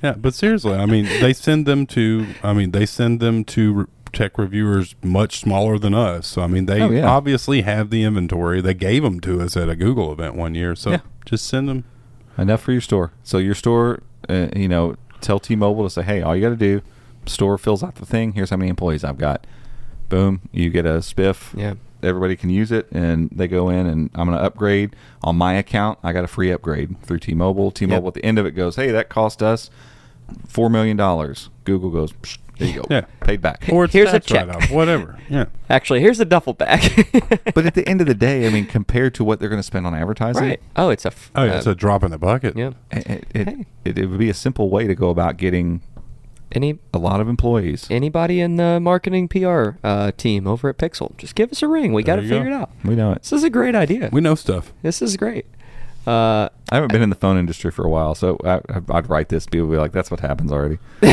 Yeah, but seriously, I mean, they send them to. I mean, they send them to tech reviewers much smaller than us. So I mean, they oh, yeah. obviously have the inventory. They gave them to us at a Google event one year. So yeah. just send them enough for your store. So your store, uh, you know, tell T-Mobile to say, hey, all you got to do, store fills out the thing. Here's how many employees I've got. Boom, you get a spiff. Yeah. Everybody can use it, and they go in, and I'm going to upgrade. On my account, I got a free upgrade through T-Mobile. T-Mobile yep. at the end of it goes, hey, that cost us four million dollars. Google goes, there you go, yeah. paid back. Or it's here's a check. Right off, whatever. Yeah. Actually, here's a duffel bag. But at the end of the day, I mean, compared to what they're going to spend on advertising. Right. Oh, it's a, f oh, yeah, uh, it's a drop in the bucket. Yeah. It, it, hey. it, it would be a simple way to go about getting Any a lot of employees. Anybody in the marketing P R uh, team over at Pixel, just give us a ring. We got to figure go. it out. We know it. This is a great idea. We know stuff. This is great. Uh, I haven't been I, in the phone industry for a while, so I, I'd write this. People would be like, that's what happens already. they,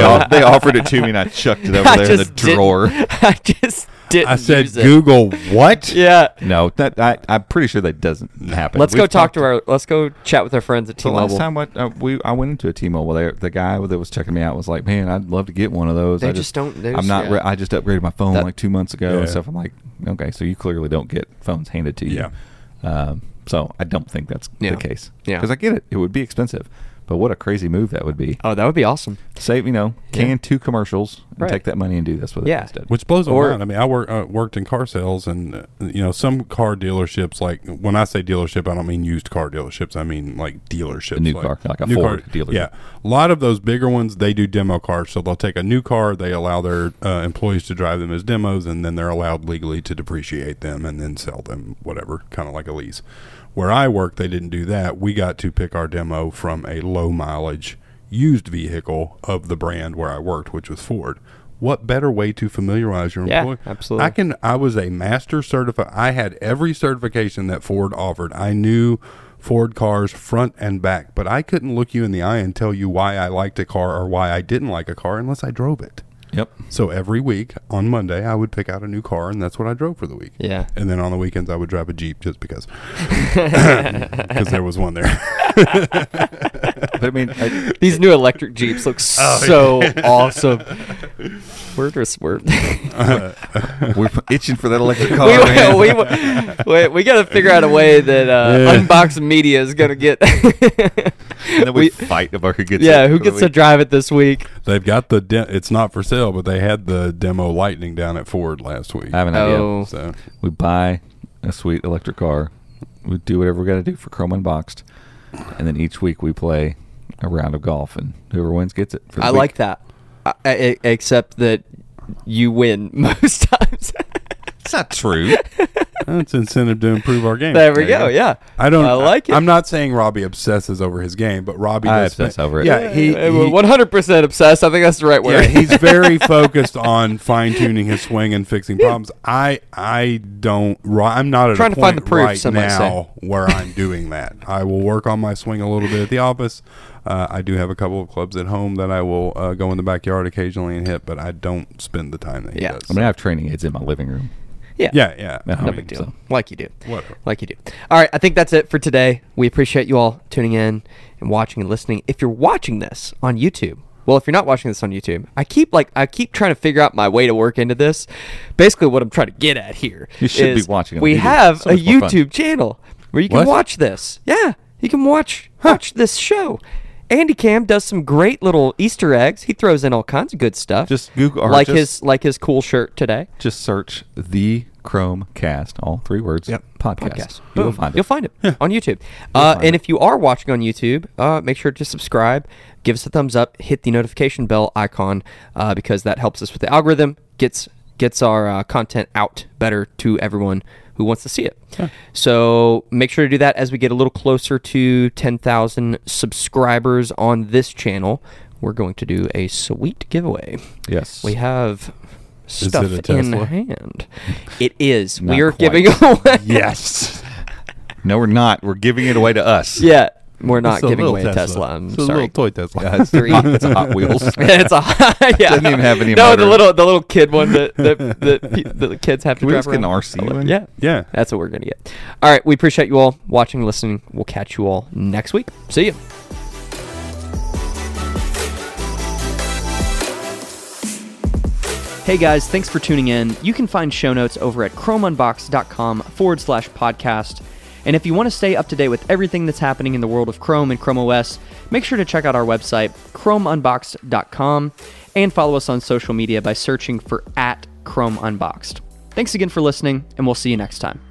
all, they offered it to me, and I chucked it over I there in the drawer. I just didn't I said, Google it. What? Yeah. No, that, I, I'm pretty sure that doesn't happen. Let's We've go talk to our – let's go chat with our friends at T-Mobile. Last time I, uh, we, I went into a T-Mobile, they, the guy that was checking me out was like, man, I'd love to get one of those. They I just, just don't – I'm not. Yeah. Re- I just upgraded my phone that, like two months ago yeah. and stuff. I'm like, okay, so you clearly don't get phones handed to you. Yeah. Um, so I don't think that's yeah. the case. Yeah. Because I get it. It would be expensive. But what a crazy move that would be. Oh, that would be awesome. Save, you know, can yeah. two commercials and right. take that money and do this with yeah. it instead. Which blows my mind. I mean, I work, uh, worked in car sales and, uh, you know, some car dealerships, like when I say dealership, I don't mean used car dealerships. I mean like dealerships. A new like, car, like a new Ford car, dealer. Yeah. A lot of those bigger ones, they do demo cars. So they'll take a new car, they allow their uh, employees to drive them as demos, and then they're allowed legally to depreciate them and then sell them, whatever, kind of like a lease. Where I work, they didn't do that. We got to pick our demo from a low mileage used vehicle of the brand where I worked, which was Ford. What better way to familiarize your yeah, employee? Absolutely. I can. I was a master certified. I had every certification that Ford offered. I knew Ford cars front and back, but I couldn't look you in the eye and tell you why I liked a car or why I didn't like a car unless I drove it. Yep. So every week on Monday, I would pick out a new car, and that's what I drove for the week. Yeah. And then on the weekends, I would drive a Jeep just because. Because there was one there. But I mean, I, these new electric Jeeps look oh, so yeah. awesome. We're just we're, uh, we're itching for that electric car. We, man. we, we, we, we got to figure out a way that uh, yeah. Unboxed Media is going to get. And then we, we fight about who gets. Yeah, it who gets to drive it this week? They've got the. De- it's not for sale, but they had the demo Lightning down at Ford last week. I have an oh. idea. So we buy a sweet electric car. We do whatever we got to do for Chrome Unboxed. And then each week we play a round of golf, and whoever wins gets it. For the I week. Like that, I, I, except that you win most times. It's not true. That's incentive to improve our game. There we there go. Yeah, I don't. I like it. I'm not saying Robbie obsesses over his game, but Robbie I does obsess spend, over it. Yeah, he one hundred percent obsessed. I think that's the right word. Yeah, he's very focused on fine tuning his swing and fixing problems. I I don't. I'm not at trying a point to find the proof, right now say. Where I'm doing that. I will work on my swing a little bit at the office. Uh, I do have a couple of clubs at home that I will uh, go in the backyard occasionally and hit, but I don't spend the time that he yeah. does. I mean, I have training aids in my living room. Yeah, yeah, yeah. No, no I mean, big deal. So. Like you do. Whatever. Like you do. All right, I think that's it for today. We appreciate you all tuning in and watching and listening. If you're watching this on YouTube, well, if you're not watching this on YouTube, I keep like I keep trying to figure out my way to work into this. Basically, what I'm trying to get at here you should is be watching. We have so a YouTube channel where you can what? watch this. Yeah, you can watch huh. watch this show. Andy Cam does some great little Easter eggs. He throws in all kinds of good stuff. Just Google, or like just, his like his cool shirt today. Just search the Chromecast, all three words. Yep, podcast. podcast. You'll find it. You'll find it yeah. on YouTube. Uh, and it. if you are watching on YouTube, uh, make sure to subscribe, give us a thumbs up, hit the notification bell icon uh, because that helps us with the algorithm. Gets gets our uh, content out better to everyone who wants to see it. Huh. So make sure to do that as we get a little closer to ten thousand subscribers on this channel. We're going to do a sweet giveaway. Yes. We have stuff in hand. It is. We are quite. giving away. Yes. No, we're not. We're giving it away to us. Yeah. We're not giving away Tesla. a Tesla. I'm it's sorry. It's a little toy Tesla. Yeah, it's, Three. Hot, it's a Hot Wheels. it's a Hot yeah. Doesn't even have any No, motor. the little the little kid one that, that, that, that the kids have to Can drive we just around. Get an R C yeah. yeah. That's what we're going to get. All right. We appreciate you all watching, listening. We'll catch you all next week. See you. Hey guys, thanks for tuning in. You can find show notes over at chromeunboxed.com forward slash podcast. And if you want to stay up to date with everything that's happening in the world of Chrome and Chrome O S, make sure to check out our website, chromeunboxed dot com, and follow us on social media by searching for at Chrome Unboxed. Thanks again for listening, and we'll see you next time.